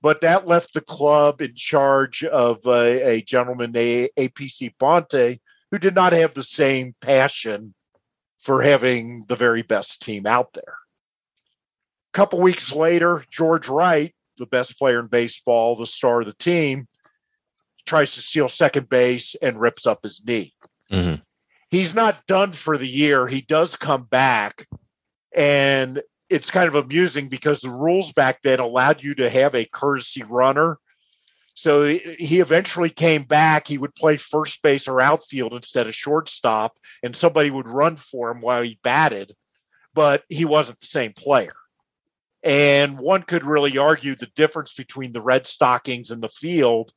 But that left the club in charge of a, a gentleman named A P C Bonte, who did not have the same passion for having the very best team out there. A couple weeks later, George Wright, the best player in baseball, the star of the team, tries to steal second base and rips up his knee. Mm-hmm. He's not done for the year. He does come back, and it's kind of amusing because the rules back then allowed you to have a courtesy runner. So he eventually came back. He would play first base or outfield instead of shortstop, and somebody would run for him while he batted, but he wasn't the same player. And one could really argue the difference between the Red Stockings and the field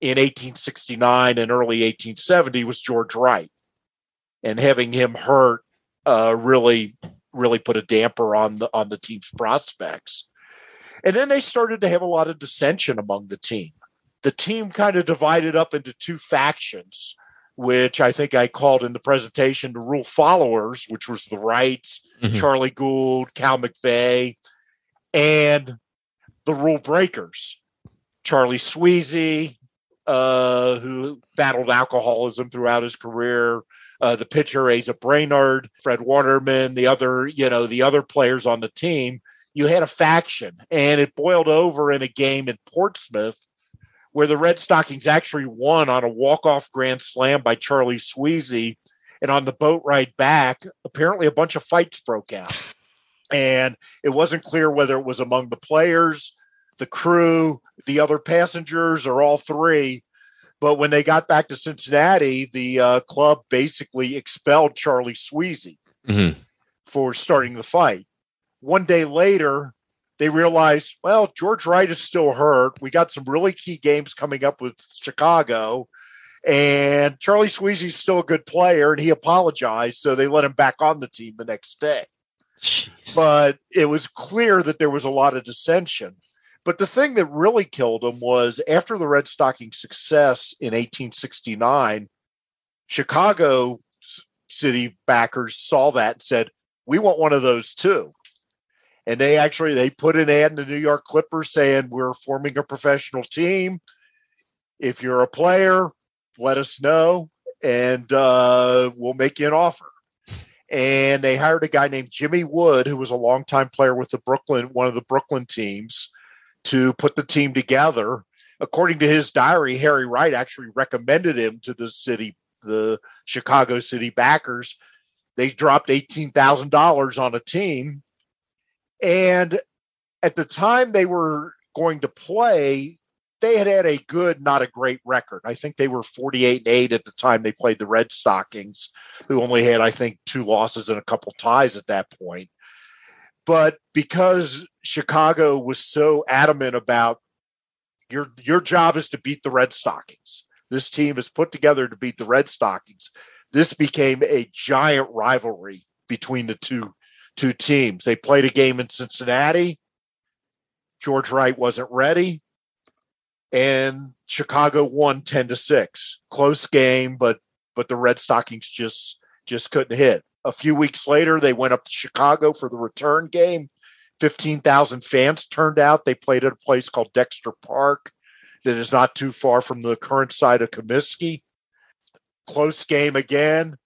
in eighteen sixty-nine and early eighteen seventy was George Wright. And having him hurt uh, really really put a damper on the on the team's prospects. And then they started to have a lot of dissension among the team. The team kind of divided up into two factions, which I think I called in the presentation the rule followers, which was the Wrights, mm-hmm. Charlie Gould, Cal McVey, and the rule breakers, Charlie Sweezy, uh, who battled alcoholism throughout his career, uh, the pitcher Asa Brainard, Fred Waterman, the other, you know, the other players on the team. You had a faction, and it boiled over in a game in Portsmouth where the Red Stockings actually won on a walk-off grand slam by Charlie Sweezy. And on the boat ride back, apparently a bunch of fights broke out. And it wasn't clear whether it was among the players, the crew, the other passengers, or all three. But when they got back to Cincinnati, the uh, club basically expelled Charlie Sweezy mm-hmm. for starting the fight. One day later, they realized, well, George Wright is still hurt. We got some really key games coming up with Chicago, and Charlie Sweezy's still a good player, and he apologized, so they let him back on the team the next day. Jeez. But it was clear that there was a lot of dissension. But the thing that really killed him was after the Red Stockings' success in eighteen sixty-nine, Chicago city backers saw that and said, we want one of those too. And they actually, they put an ad in the New York Clipper saying, we're forming a professional team. If you're a player, let us know, and uh, we'll make you an offer. And they hired a guy named Jimmy Wood, who was a longtime player with the Brooklyn, one of the Brooklyn teams, to put the team together. According to his diary, Harry Wright actually recommended him to the city, the Chicago city backers. They dropped eighteen thousand dollars on a team. And at the time they were going to play, they had had a good, not a great record. I think they were forty-eight and eight at the time they played the Red Stockings, who only had, I think, two losses and a couple ties at that point. But because Chicago was so adamant about your, your job is to beat the Red Stockings, this team is put together to beat the Red Stockings, this became a giant rivalry between the two two teams. They played a game in Cincinnati. George Wright wasn't ready, and Chicago won ten to six. Close game, but but the Red Stockings just just couldn't hit. A few weeks later, they went up to Chicago for the return game. fifteen thousand fans turned out. They played at a place called Dexter Park that is not too far from the current site of Comiskey. Close game again.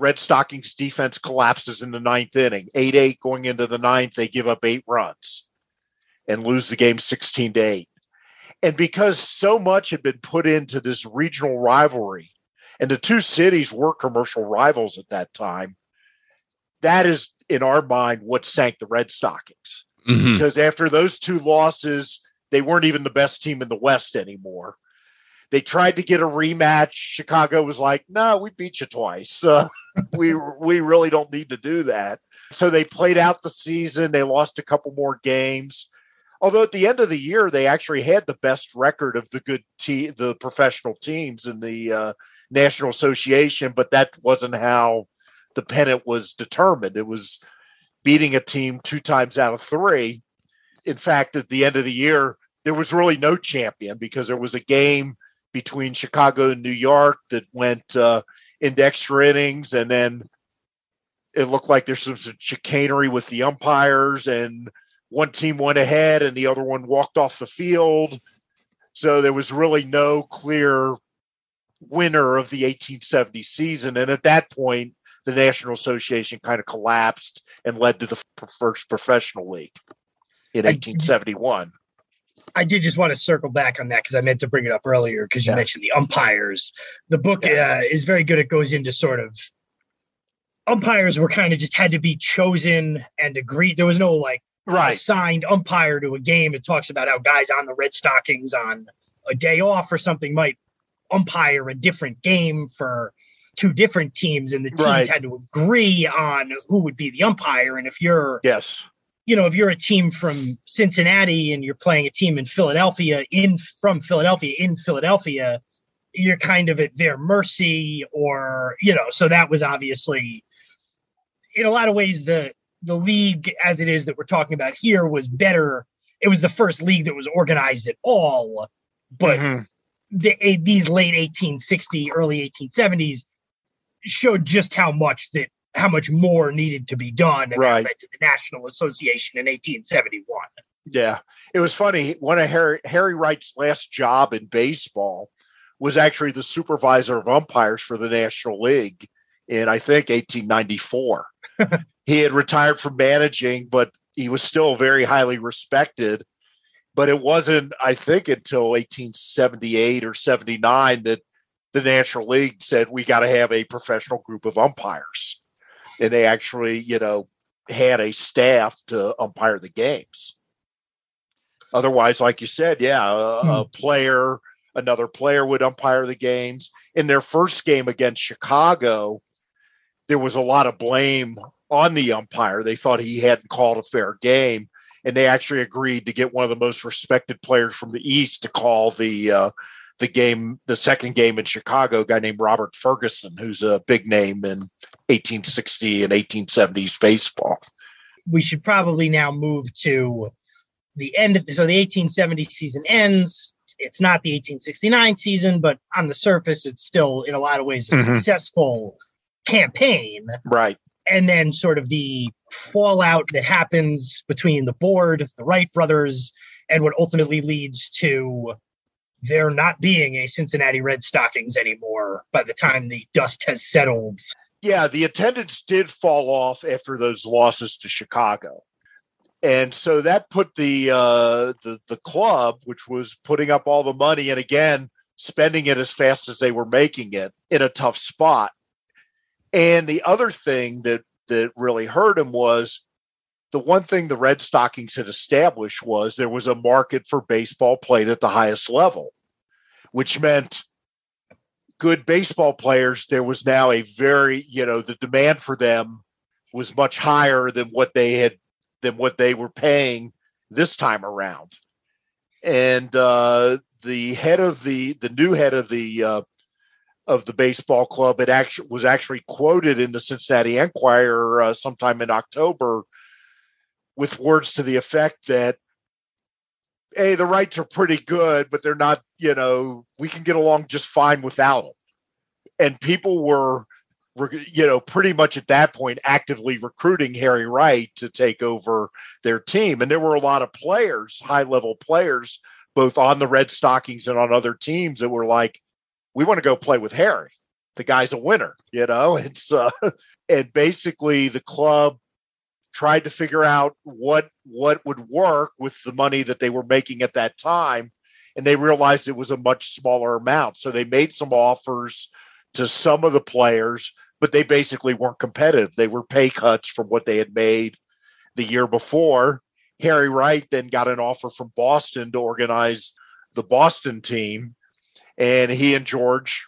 Red Stockings defense collapses in the ninth inning, eight eight going into the ninth. They give up eight runs and lose the game sixteen to eight. And because so much had been put into this regional rivalry, and the two cities were commercial rivals at that time, that is, in our mind, what sank the Red Stockings. Mm-hmm. Because after those two losses, they weren't even the best team in the West anymore. They tried to get a rematch. Chicago was like, no, we beat you twice. Uh, we we really don't need to do that. So they played out the season. They lost a couple more games. Although at the end of the year, they actually had the best record of the good te- the professional teams in the uh, National Association, but that wasn't how the pennant was determined. It was beating a team two times out of three. In fact, at the end of the year, there was really no champion because there was a game between Chicago and New York that went uh, into extra innings. And then it looked like there's some chicanery with the umpires, and one team went ahead and the other one walked off the field. So there was really no clear winner of the eighteen seventy season. And at that point, the National Association kind of collapsed and led to the first professional league in eighteen seventy-one. I did just want to circle back on that because I meant to bring it up earlier because you yeah. mentioned the umpires. The book yeah. uh, is very good. It goes into sort of umpires were kind of just had to be chosen and agreed. There was no like right. assigned umpire to a game. It talks about how guys on the Red Stockings on a day off or something might umpire a different game for two different teams, and the teams right. had to agree on who would be the umpire. And if you're yes. you know, if you're a team from Cincinnati and you're playing a team in Philadelphia, in from Philadelphia, in Philadelphia, you're kind of at their mercy or, you know, so that was obviously in a lot of ways the the league as it is that we're talking about here was better. It was the first league that was organized at all, but mm-hmm. the, these late eighteen sixty, early eighteen seventies showed just how much that, how much more needed to be done. And right. To the National Association in eighteen seventy-one. Yeah. It was funny. One of Harry, Harry Wright's last job in baseball was actually the supervisor of umpires for the National League in, I think, eighteen ninety-four. He had retired from managing, but he was still very highly respected. But it wasn't, I think, until eighteen seventy-eight or seventy-nine that the National League said, we got to have a professional group of umpires. And they actually, you know, had a staff to umpire the games. Otherwise, like you said, yeah, a, hmm. a player, another player would umpire the games. In their first game against Chicago, there was a lot of blame on the umpire. They thought he hadn't called a fair game, and they actually agreed to get one of the most respected players from the East to call the uh, the game, the second game in Chicago, a guy named Robert Ferguson, who's a big name in eighteen sixty and eighteen seventies baseball. We should probably now move to the end of the, so the eighteen seventy season ends. It's not the eighteen sixty-nine season, but on the surface, it's still in a lot of ways a mm-hmm. successful campaign. Right. And then sort of the fallout that happens between the board, the Wright brothers, and what ultimately leads to there not being a Cincinnati Red Stockings anymore by the time the dust has settled. Yeah, the attendance did fall off after those losses to Chicago. And so that put the, uh, the the club, which was putting up all the money and, again, spending it as fast as they were making it, in a tough spot. And the other thing that, that really hurt him was the one thing the Red Stockings had established was there was a market for baseball played at the highest level, which meant good baseball players. There was now a very, you know, the demand for them was much higher than what they had than what they were paying this time around. And uh, the head of the, the new head of the, uh, of the baseball club, it actually was actually quoted in the Cincinnati Enquirer uh, sometime in October with words to the effect that, hey, the Wrights are pretty good, but they're not, you know, we can get along just fine without them. And people were, you know, pretty much at that point, actively recruiting Harry Wright to take over their team. And there were a lot of players, high level players, both on the Red Stockings and on other teams that were like, we want to go play with Harry. The guy's a winner, you know, it's, uh, and basically the club tried to figure out what, what would work with the money that they were making at that time. And they realized it was a much smaller amount. So they made some offers to some of the players, but they basically weren't competitive. They were pay cuts from what they had made the year before. Harry Wright then got an offer from Boston to organize the Boston team, and he and George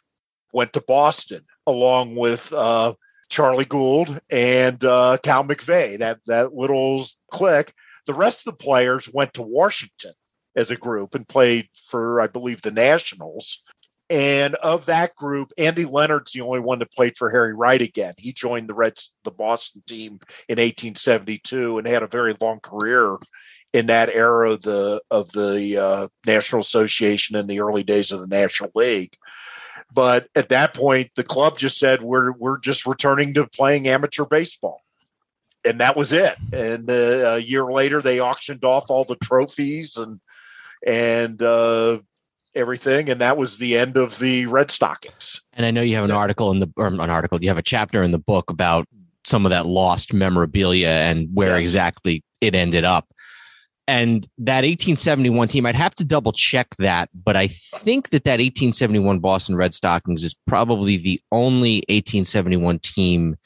went to Boston along with uh, Charlie Gould and uh, Cal McVey, that, that little clique. The rest of the players went to Washington as a group and played for, I believe, the Nationals. And of that group, Andy Leonard's the only one that played for Harry Wright again. He joined the Reds, the Boston team in eighteen seventy-two, and had a very long career in that era of the, of the uh, National Association and the early days of the National League. But at that point, the club just said, we're we're just returning to playing amateur baseball. And that was it. And uh, a year later, they auctioned off all the trophies and and uh everything, and that was the end of the Red Stockings. And I know you have an article in the or an article you have a chapter in the book about some of that lost memorabilia and where yes. exactly it ended up. And that eighteen seventy-one team, I'd have to double check that, but I think that that eighteen seventy-one Boston Red Stockings is probably the only eighteen seventy-one team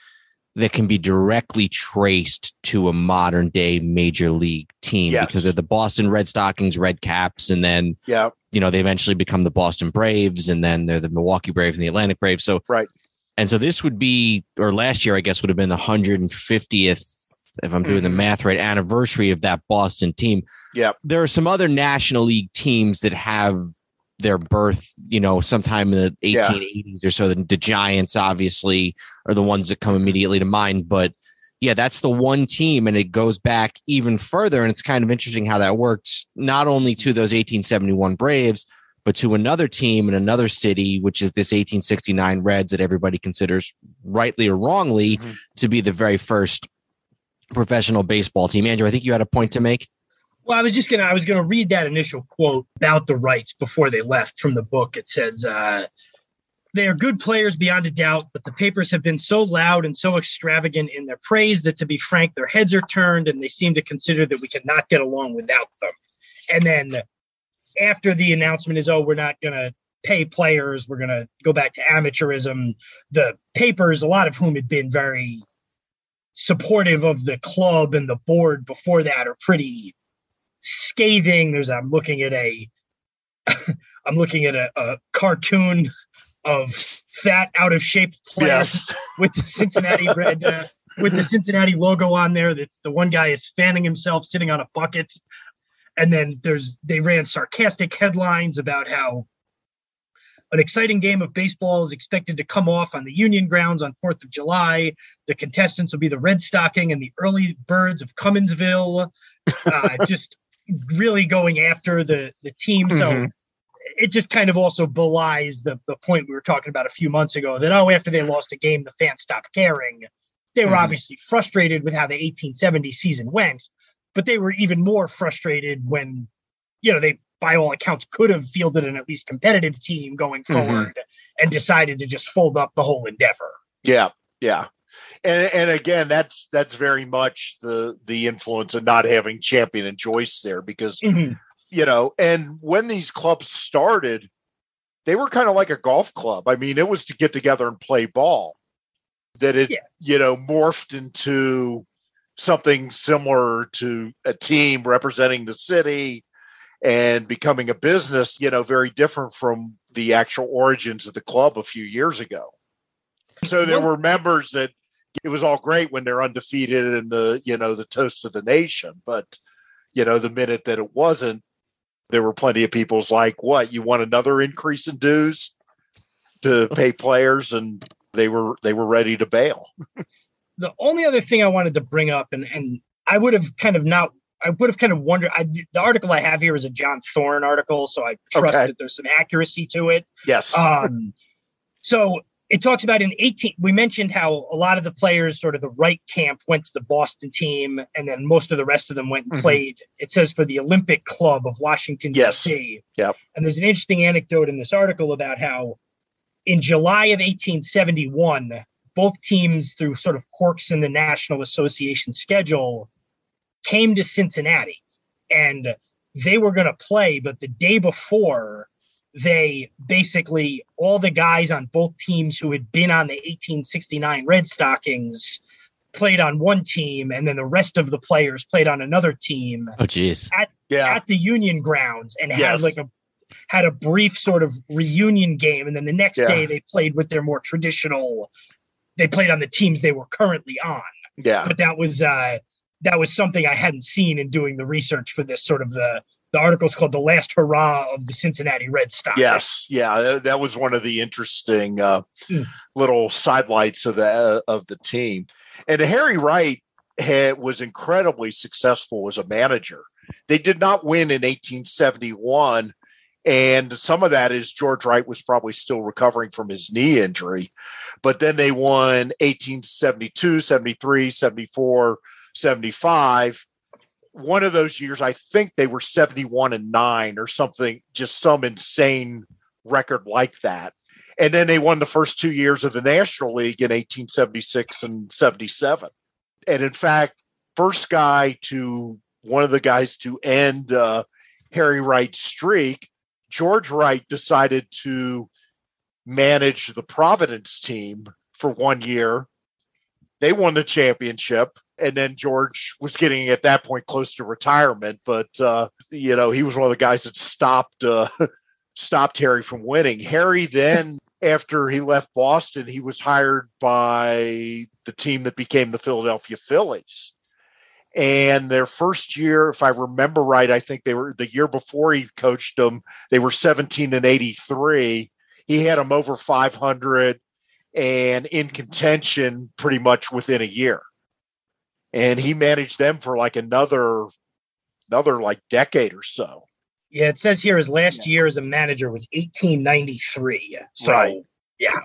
that can be directly traced to a modern day major league team yes. because of the Boston Red Stockings, Red Caps. And then, yeah, you know, they eventually become the Boston Braves, and then they're the Milwaukee Braves and the Atlantic Braves. So, right. And so this would be, or last year, I guess, would have been the one hundred fiftieth, if I'm doing mm-hmm. the math right, anniversary of that Boston team. Yeah. There are some other National League teams that have their birth, you know, sometime in the eighteen eighties yeah. or so. The, the Giants, obviously, are the ones that come immediately to mind. But yeah, that's the one team. And it goes back even further. And it's kind of interesting how that works, not only to those eighteen seventy-one Braves, but to another team in another city, which is this eighteen sixty-nine Reds that everybody considers, rightly or wrongly, mm-hmm. to be the very first professional baseball team. Andrew, I think you had a point to make. Well, I was just going to I was going to read that initial quote about the Wrights before they left from the book. It says, uh, they are good players beyond a doubt, but the papers have been so loud and so extravagant in their praise that, to be frank, their heads are turned and they seem to consider that we cannot get along without them. And then after the announcement is, oh, we're not going to pay players, we're going to go back to amateurism, the papers, a lot of whom had been very supportive of the club and the board before that, are pretty scathing. There's I'm looking at a I'm looking at a, a cartoon of fat, out of shape players yes. with the Cincinnati red uh, with the Cincinnati logo on there. That's the one guy is fanning himself sitting on a bucket. And then there's they ran sarcastic headlines about how an exciting game of baseball is expected to come off on the Union Grounds on fourth of July. The contestants will be the Red Stocking and the early birds of Cumminsville. Uh, just really going after the, the team. So mm-hmm. it just kind of also belies the, the point we were talking about a few months ago that, oh, after they lost a game, the fans stopped caring. They were mm-hmm. obviously frustrated with how the eighteen seventy season went, but they were even more frustrated when, you know, they, by all accounts, could have fielded an at least competitive team going forward mm-hmm. and decided to just fold up the whole endeavor. Yeah. Yeah. And, and again, that's, that's very much the, the influence of not having Champion and Joyce there because, mm-hmm. you know, and when these clubs started, they were kind of like a golf club. I mean, it was to get together and play ball that it, yeah. you know, morphed into something similar to a team representing the city and becoming a business, you know, very different from the actual origins of the club a few years ago. So there were members that it was all great when they're undefeated and the, you know, the toast of the nation. But, you know, the minute that it wasn't, there were plenty of people's like, what, you want another increase in dues to pay players? And they were they were ready to bail. The only other thing I wanted to bring up, and, and I would have kind of not I would have kind of wondered, I, the article I have here is a John Thorn article, so I trust okay. that there's some accuracy to it. Yes. Um, so it talks about in eighteen, we mentioned how a lot of the players, sort of the Wright camp, went to the Boston team, and then most of the rest of them went and mm-hmm. played, it says, for the Olympic Club of Washington, yes. D C. Yep. And there's an interesting anecdote in this article about how in July of eighteen seventy-one, both teams, through sort of quirks in the National Association schedule, came to Cincinnati and they were going to play. But the day before, they basically, all the guys on both teams who had been on the eighteen sixty-nine Red Stockings played on one team. And then the rest of the players played on another team. Oh, geez. At, yeah. at the Union Grounds and yes. had like a, had a brief sort of reunion game. And then the next yeah. day they played with their more traditional, they played on the teams they were currently on. Yeah. But that was, uh, that was something I hadn't seen in doing the research for this. Sort of the, the article's called The Last Hurrah of the Cincinnati Red Stockings. Yes. Yeah. That was one of the interesting uh, mm. little sidelights of the, uh, of the team. And Harry Wright had, was incredibly successful as a manager. They did not win in eighteen seventy-one. And some of that is George Wright was probably still recovering from his knee injury, but then they won eighteen seventy-two, seventy-three, seventy-four, seventy-five. One of those years, I think they were seventy-one and nine or something, just some insane record like that. And then they won the first two years of the National League in eighteen seventy-six and seventy-seven. And in fact, first guy to one of the guys to end uh, Harry Wright's streak, George Wright decided to manage the Providence team for one year. They won the championship. And then George was getting at that point close to retirement, but uh, you know, he was one of the guys that stopped uh, stopped Harry from winning. Harry then, after he left Boston, he was hired by the team that became the Philadelphia Phillies. And their first year, if I remember right, I think they were the year before he coached them, they were seventeen and eighty-three. He had them over five hundred and in contention pretty much within a year. and he managed them for like another another like decade or so. Yeah, it says here his last yeah. year as a manager was eighteen ninety-three. So right. yeah,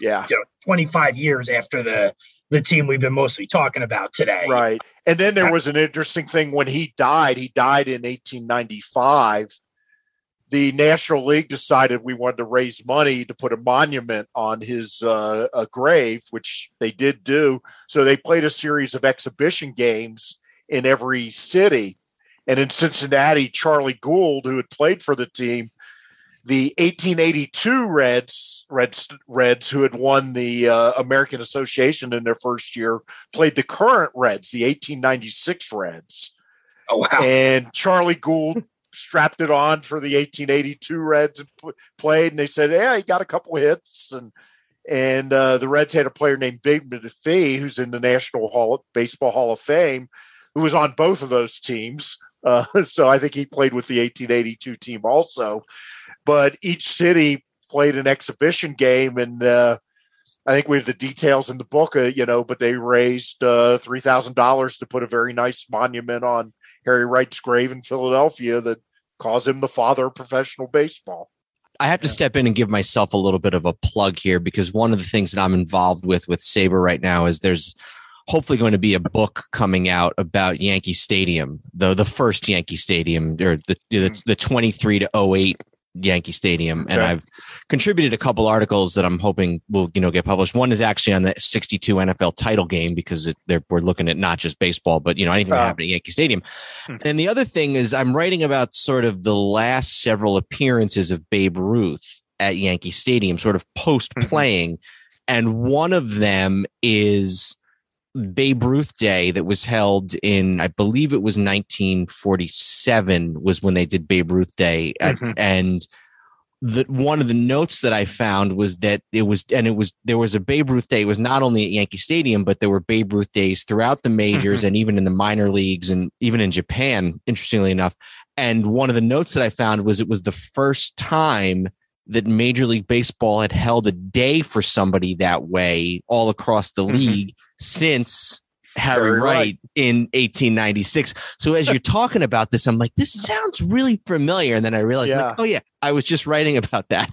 yeah, you know, twenty-five years after the the team we've been mostly talking about today. Right, and then there was an interesting thing when he died. He died in eighteen ninety-five. The National League decided we wanted to raise money to put a monument on his uh, a grave, which they did do. So they played a series of exhibition games in every city. And in Cincinnati, Charlie Gould, who had played for the team, the eighteen eighty-two Reds, Reds, Reds who had won the uh, American Association in their first year, played the current Reds, the eighteen ninety-six Reds. Oh, wow. And Charlie Gould strapped it on for the eighteen eighty-two Reds and p- played, and they said, yeah, he got a couple hits. And and uh, the Reds had a player named Big McPhee, who's in the National Hall of, Baseball Hall of Fame, who was on both of those teams. Uh, so I think he played with the eighteen eighty-two team also. But each city played an exhibition game, and uh, I think we have the details in the book, uh, you know, but they raised uh, three thousand dollars to put a very nice monument on Harry Wright's grave in Philadelphia that calls him the father of professional baseball. I have to yeah. step in and give myself a little bit of a plug here, because one of the things that I'm involved with with Sabre right now is there's hopefully going to be a book coming out about Yankee Stadium, though the first Yankee Stadium, or the the, the twenty-three to oh eight Yankee Stadium. And right. I've contributed a couple articles that I'm hoping will, you know, get published. One is actually on the sixty-two N F L title game, because it, we're looking at not just baseball, but, you know, anything uh, that happened at Yankee Stadium. Hmm. And the other thing is I'm writing about sort of the last several appearances of Babe Ruth at Yankee Stadium, sort of post playing. Mm-hmm. And one of them is Babe Ruth Day, that was held in, I believe it was nineteen forty-seven was when they did Babe Ruth Day. Mm-hmm. And the, one of the notes that I found was that it was, and it was, there was a Babe Ruth Day. It was not only at Yankee Stadium, but there were Babe Ruth Days throughout the majors mm-hmm. and even in the minor leagues and even in Japan, interestingly enough. And one of the notes that I found was it was the first time that Major League Baseball had held a day for somebody that way all across the league mm-hmm. since Harry, Harry Wright, Wright in eighteen ninety-six. So as you're talking about this, I'm like, this sounds really familiar. And then I realized, yeah. Like, oh yeah, I was just writing about that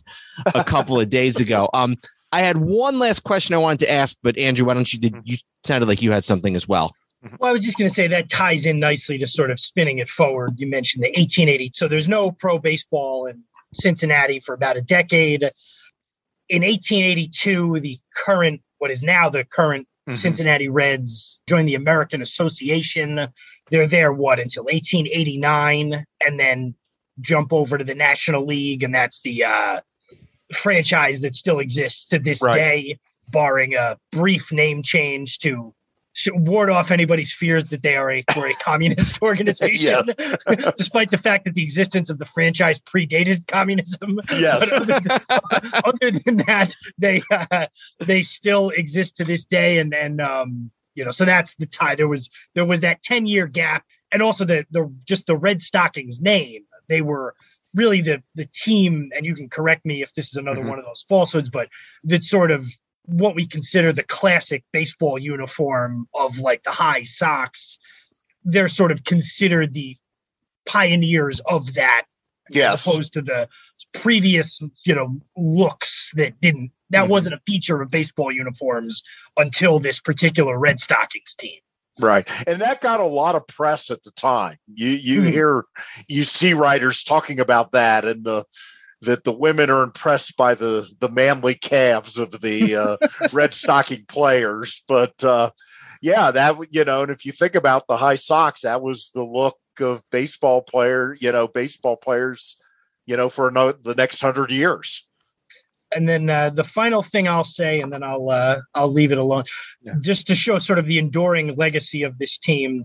a couple of days ago. Um, I had one last question I wanted to ask, but Andrew, why don't you, did, you sounded like you had something as well. Well, I was just going to say that ties in nicely to sort of spinning it forward. You mentioned the eighteen eighty. So there's no pro baseball and Cincinnati for about a decade. In eighteen eighty-two, the current, what is now the current mm-hmm. Cincinnati Reds joined the American Association. They're there, what, until eighteen eighty-nine, and then jump over to the National League, and that's the uh, franchise that still exists to this right. day, barring a brief name change to ward off anybody's fears that they are a, were a communist organization, despite the fact that the existence of the franchise predated communism. Yes. But other, than, other than that, they uh, they still exist to this day, and and um, you know, so that's the tie. There was there was that ten year gap, and also the the just the Red Stockings name. They were really the the team, and you can correct me if this is another mm-hmm. one of those falsehoods, but that sort of what we consider the classic baseball uniform of like the high socks. They're sort of considered the pioneers of that, yes. as opposed to the previous, you know, looks that didn't, that mm-hmm. wasn't a feature of baseball uniforms until this particular Red Stockings team. Right. And that got a lot of press at the time. You, you mm-hmm. hear, you see writers talking about that, and the, that the women are impressed by the, the manly calves of the uh, Red Stocking players. But uh, yeah, that, you know, and if you think about the high socks, that was the look of baseball player, you know, baseball players, you know, for another, the next hundred years. And then uh, the final thing I'll say, and then I'll, uh, I'll leave it alone yeah. just to show sort of the enduring legacy of this team.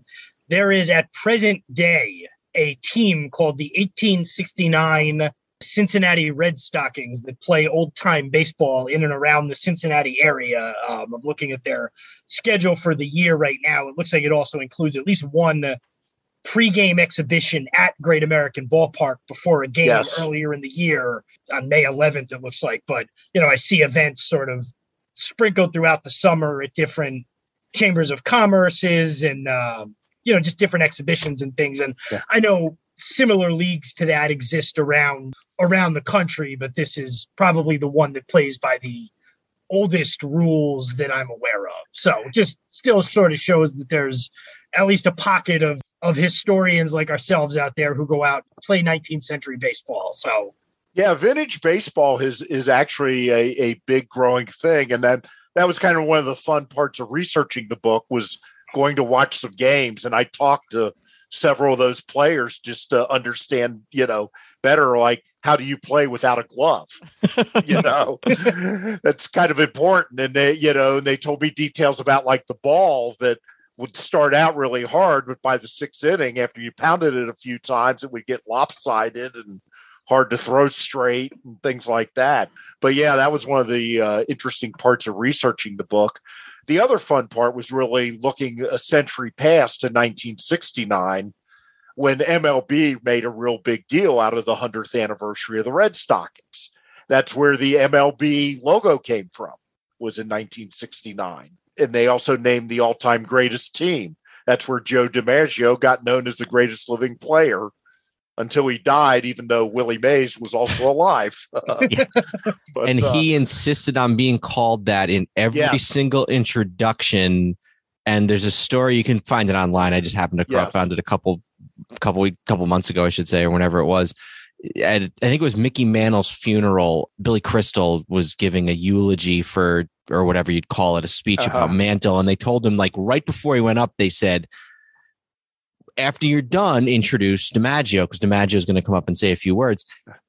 There is at present day a team called the eighteen sixty-nine Cincinnati Red Stockings that play old-time baseball in and around the Cincinnati area. Um, I'm looking at their schedule for the year right now. It looks like it also includes at least one pregame exhibition at Great American Ballpark before a game yes. earlier in the year on May eleventh, it looks like. But, you know, I see events sort of sprinkled throughout the summer at different chambers of commerces and, um, you know, just different exhibitions and things. And yeah. I know similar leagues to that exist around around the country, but this is probably the one that plays by the oldest rules that I'm aware of. So just still sort of shows that there's at least a pocket of, of historians like ourselves out there who go out and play nineteenth century baseball. So, yeah, vintage baseball is, is actually a, a big growing thing. And that, that was kind of one of the fun parts of researching the book was going to watch some games. And I talked to several of those players just to understand, you know, better, like, how do you play without a glove? You know, that's kind of important. And they, you know, they told me details about like the ball that would start out really hard, but by the sixth inning, after you pounded it a few times, it would get lopsided and hard to throw straight and things like that. But yeah, that was one of the uh, interesting parts of researching the book. The other fun part was really looking a century past to nineteen sixty-nine, when M L B made a real big deal out of the one hundredth anniversary of the Red Stockings. That's where the M L B logo came from, was in nineteen sixty-nine. And they also named the all-time greatest team. That's where Joe DiMaggio got known as the greatest living player until he died, even though Willie Mays was also alive. Uh, yeah. but, and uh, he insisted on being called that in every yeah. single introduction. And there's a story, you can find it online. I just happened to crowdfund yes. it a couple couple couple months ago, I should say, or whenever it was. At, I think it was Mickey Mantle's funeral. Billy Crystal was giving a eulogy for, or whatever you'd call it, a speech uh-huh. about Mantle. And they told him, like, right before he went up, they said, after you're done, introduce DiMaggio, because DiMaggio is going to come up and say a few words.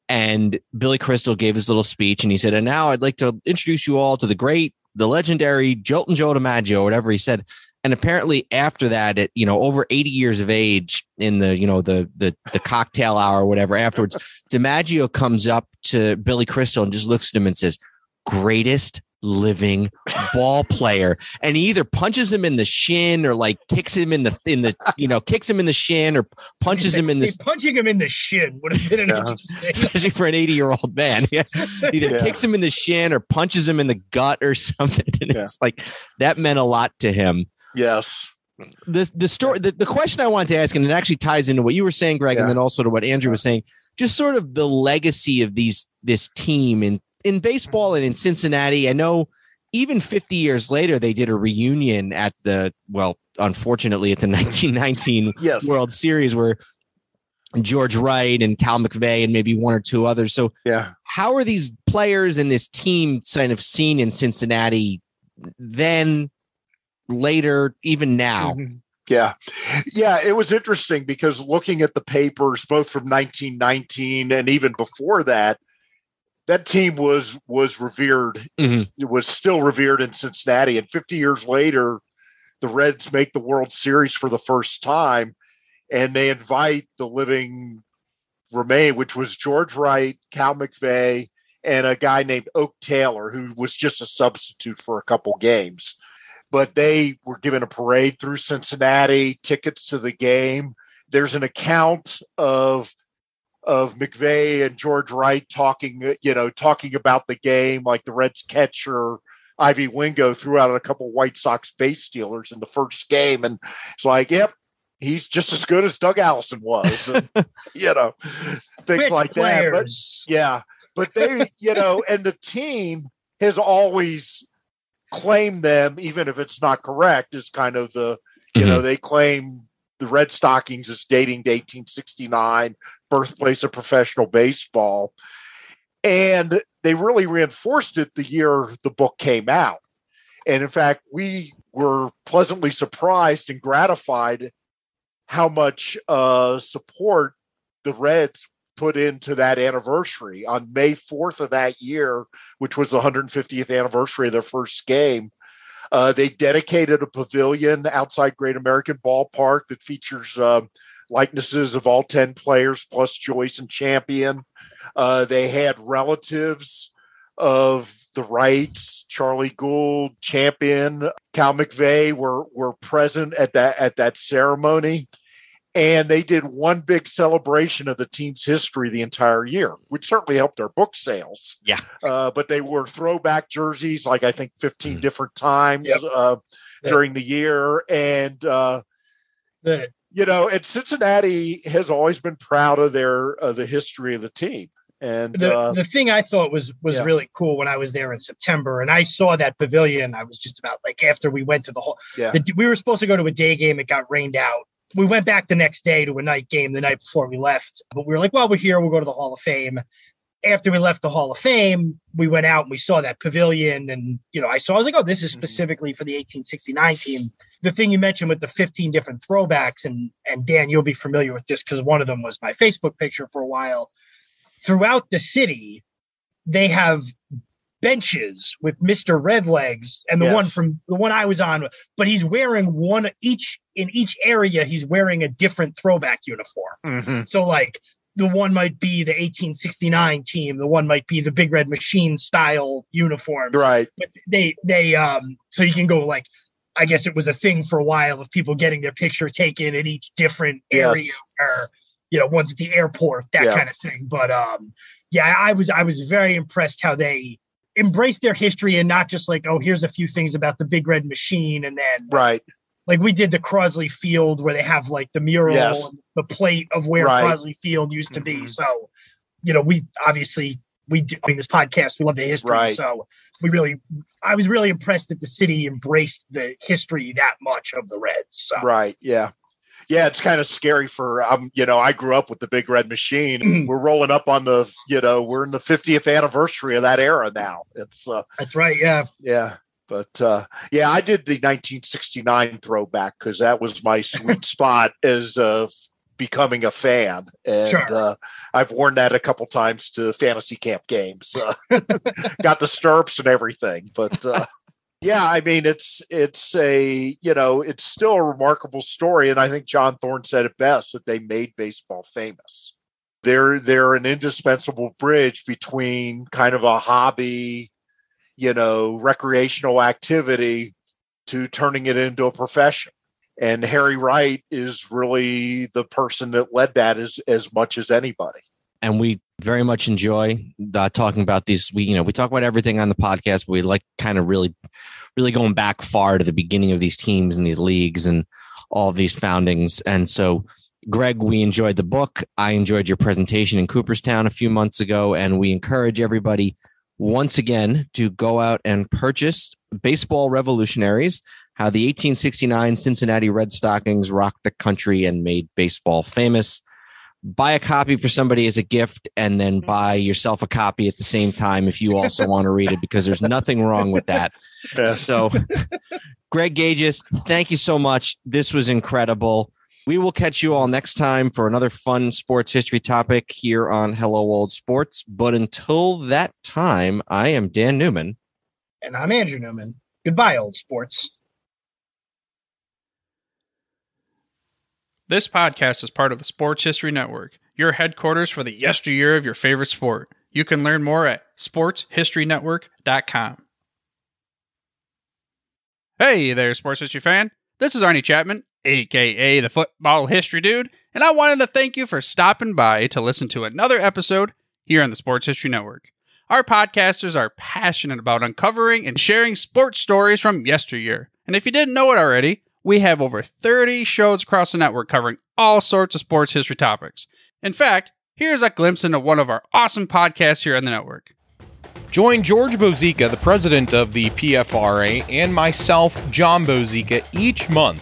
And Billy Crystal gave his little speech and he said, and now I'd like to introduce you all to the great, the legendary Joltin' Joe DiMaggio, whatever he said. And apparently after that, at, you know, over eighty years of age in the, you know, the, the, the cocktail hour or whatever afterwards, DiMaggio comes up to Billy Crystal and just looks at him and says, greatest living ball player. And he either punches him in the shin or like kicks him in the, in the, you know, kicks him in the shin or punches him in the, punching him in the shin would have been an yeah. interesting, especially for an eighty year old man. either yeah. kicks him in the shin or punches him in the gut or something. And yeah. it's like, that meant a lot to him. Yes. The the story the, the question I wanted to ask, and it actually ties into what you were saying, Greg, yeah. and then also to what Andrew was saying, just sort of the legacy of these this team in, in baseball and in Cincinnati. I know even fifty years later they did a reunion at the well, unfortunately at the nineteen nineteen yes. World Series where George Wright and Cal McVey and maybe one or two others. So yeah. how are these players and this team kind of seen in Cincinnati then? Later, even now. Mm-hmm. Yeah. Yeah. It was interesting because looking at the papers, both from nineteen nineteen and even before that, that team was, was revered. Mm-hmm. It was still revered in Cincinnati. And fifty years later, the Reds make the World Series for the first time and they invite the living remain, which was George Wright, Cal McVey, and a guy named Oak Taylor, who was just a substitute for a couple games. But they were given a parade through Cincinnati, tickets to the game. There's an account of of McVey and George Wright talking, you know, talking about the game, like the Reds catcher Ivy Wingo threw out a couple White Sox base stealers in the first game, and it's like, yep, he's just as good as Doug Allison was, and, you know, things Rich like players. That. But, yeah, but they, you know, and the team has always claim them, even if it's not correct, is kind of the, you mm-hmm. know, they claim the Red Stockings is dating to eighteen sixty-nine, birthplace of professional baseball. And they really reinforced it the year the book came out. And in fact, we were pleasantly surprised and gratified how much uh, support the Reds put into that anniversary on May fourth of that year, which was the one hundred fiftieth anniversary of their first game. Uh, they dedicated a pavilion outside Great American Ballpark that features uh, likenesses of all ten players, plus Joyce and Champion. Uh, they had relatives of the Wrights, Charlie Gould, Champion, Cal McVey were, were present at that, at that ceremony. And they did one big celebration of the team's history the entire year, which certainly helped our book sales. Yeah. Uh, but they wore throwback jerseys, like I think fifteen mm-hmm. different times. Yep. Uh, yeah. during the year. And, uh, yeah. you know, and Cincinnati has always been proud of their, uh, the history of the team. And the, uh, the thing I thought was, was yeah. really cool when I was there in September and I saw that pavilion, I was just about like, after we went to the whole, yeah. the, we were supposed to go to a day game. It got rained out. We went back the next day to a night game the night before we left, but we were like, well, we're here. We'll go to the Hall of Fame. After we left the Hall of Fame, we went out and we saw that pavilion. And, you know, I saw, I was like, oh, this is specifically for the eighteen sixty-nine team. The thing you mentioned with the fifteen different throwbacks, and, and Dan, you'll be familiar with this because one of them was my Facebook picture for a while. Throughout the city, they have benches with Mister Redlegs and the yes. one from the one I was on, but he's wearing one each in each area. He's wearing a different throwback uniform. Mm-hmm. So like the one might be the eighteen sixty-nine team. The one might be the Big Red Machine style uniform. Right. But they, they, um, so you can go like, I guess it was a thing for a while of people getting their picture taken in each different yes. area or, you know, one's at the airport, that yeah. kind of thing. But um, yeah, I was, I was very impressed how they embrace their history and not just like, oh, here's a few things about the Big Red Machine. And then right. like we did the Crosley Field where they have like the mural, yes. and the plate of where right. Crosley Field used to mm-hmm. be. So, you know, we obviously we do I mean, this podcast, we love the history. Right. So we really, I was really impressed that the city embraced the history that much of the Reds. So. Right. Yeah. Yeah, it's kind of scary for, um, you know, I grew up with the Big Red Machine. Mm-hmm. We're rolling up on the, you know, we're in the fiftieth anniversary of that era now. It's uh, That's right. Yeah. Yeah. But uh, yeah, I did the nineteen sixty-nine throwback because that was my sweet spot as uh, becoming a fan. And sure. uh, I've worn that a couple times to fantasy camp games. Uh, got the stirrups and everything. But uh yeah, I mean, it's it's a, you know, it's still a remarkable story. And I think John Thorn said it best, that they made baseball famous. They're, they're an indispensable bridge between kind of a hobby, you know, recreational activity to turning it into a profession. And Harry Wright is really the person that led that as, as much as anybody. And we very much enjoy uh, talking about these. We, you know, we talk about everything on the podcast, but we like kind of really, really going back far to the beginning of these teams and these leagues and all these foundings. And so, Greg, we enjoyed the book. I enjoyed your presentation in Cooperstown a few months ago, and we encourage everybody once again to go out and purchase Baseball Revolutionaries, How the eighteen sixty-nine Cincinnati Red Stockings Rocked the Country and Made Baseball Famous. Buy a copy for somebody as a gift and then buy yourself a copy at the same time if you also want to read it, because there's nothing wrong with that. Yeah. So, Greg Gages, thank you so much. This was incredible. We will catch you all next time for another fun sports history topic here on Hello Old Sports. But until that time, I am Dan Newman. And I'm Andrew Newman. Goodbye, Old Sports. This podcast is part of the Sports History Network, your headquarters for the yesteryear of your favorite sport. You can learn more at sports history network dot com. Hey there, Sports History fan. This is Arnie Chapman, a k a the Football History Dude, and I wanted to thank you for stopping by to listen to another episode here on the Sports History Network. Our podcasters are passionate about uncovering and sharing sports stories from yesteryear. And if you didn't know it already, we have over thirty shows across the network covering all sorts of sports history topics. In fact, here's a glimpse into one of our awesome podcasts here on the network. Join George Bozica, the president of the P F R A, and myself, John Bozica, each month